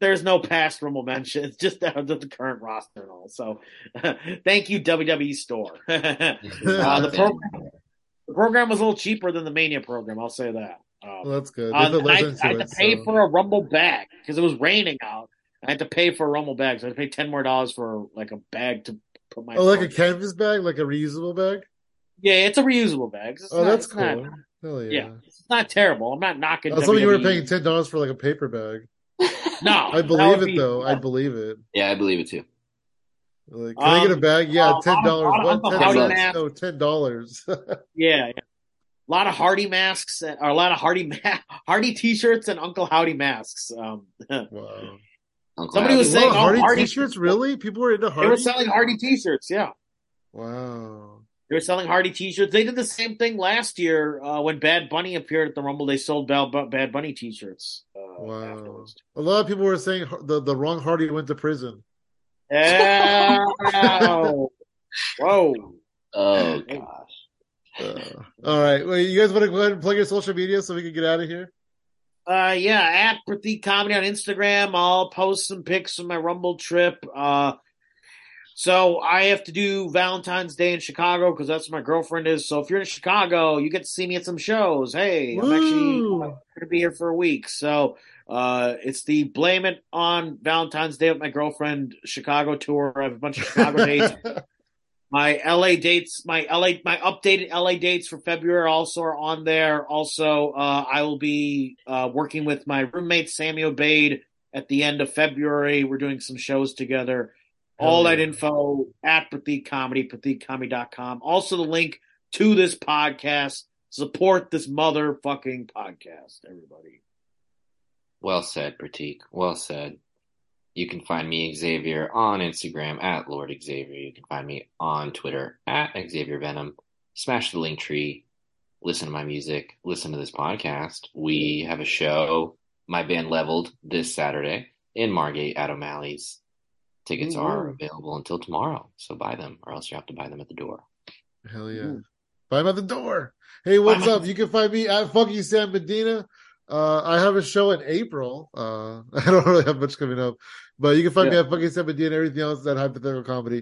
There's no past Rumble mention. It's just the current roster and all. So thank you, WWE Store. The program was a little cheaper than the Mania program. I'll say that. Well, that's good. I had to pay for a Rumble bag because it was raining out. I had to pay for a Rumble bag. So I had to pay $10 more for like a bag to put my. Oh, like a canvas bag? Like a reusable bag? Yeah, it's a reusable bag. That's cool. Hell yeah. It's not terrible. I'm not knocking WWE. I thought you were paying $10 for like a paper bag. No, I believe it though. I believe it. Yeah, I believe it too. Like, can I get a bag? Yeah, $10. $10. Yeah. A lot of Hardy masks, or a lot of Hardy T-shirts and Uncle Howdy masks. Wow. Somebody was saying, Hardy T-shirts, really? People were into Hardy. They were selling Hardy T-shirts. Yeah. Wow. They were selling Hardy T-shirts. They did the same thing last year when Bad Bunny appeared at the Rumble. They sold Bad Bunny T-shirts. Wow. Afterwards. A lot of people were saying the wrong Hardy went to prison. Ow. Whoa. Oh, gosh. All right. Well, you guys want to go ahead and plug your social media so we can get out of here? Yeah, at Pratik Comedy on Instagram. I'll post some pics from my Rumble trip. So I have to do Valentine's Day in Chicago because that's where my girlfriend is. So if you're in Chicago, you get to see me at some shows. Hey, I'm actually going to be here for a week. So it's the Blame It on Valentine's Day with my girlfriend Chicago tour. I have a bunch of Chicago dates. My LA dates, my updated LA dates for February also are on there. Also, I will be working with my roommate Sammy Obaid at the end of February. We're doing some shows together. All that info at Pratik Comedy, pratikcomedy.com. Also the link to this podcast. Support this motherfucking podcast, everybody. Well said, Pratik. Well said. You can find me, Xavier, on Instagram at Lord Xavier. You can find me on Twitter at Xavier Venom. Smash the link tree. Listen to my music. Listen to this podcast. We have a show, my band Leveled, this Saturday in Margate at O'Malley's. Tickets are available until tomorrow, so buy them, or else you have to buy them at the door. Hell yeah. Ooh. Buy them at the door. Hey, what's up? You can find me at Funky Sam Medina. I have a show in April. I don't really have much coming up, but you can find me at Funky Sam Medina and everything else at Hypothetical Comedy.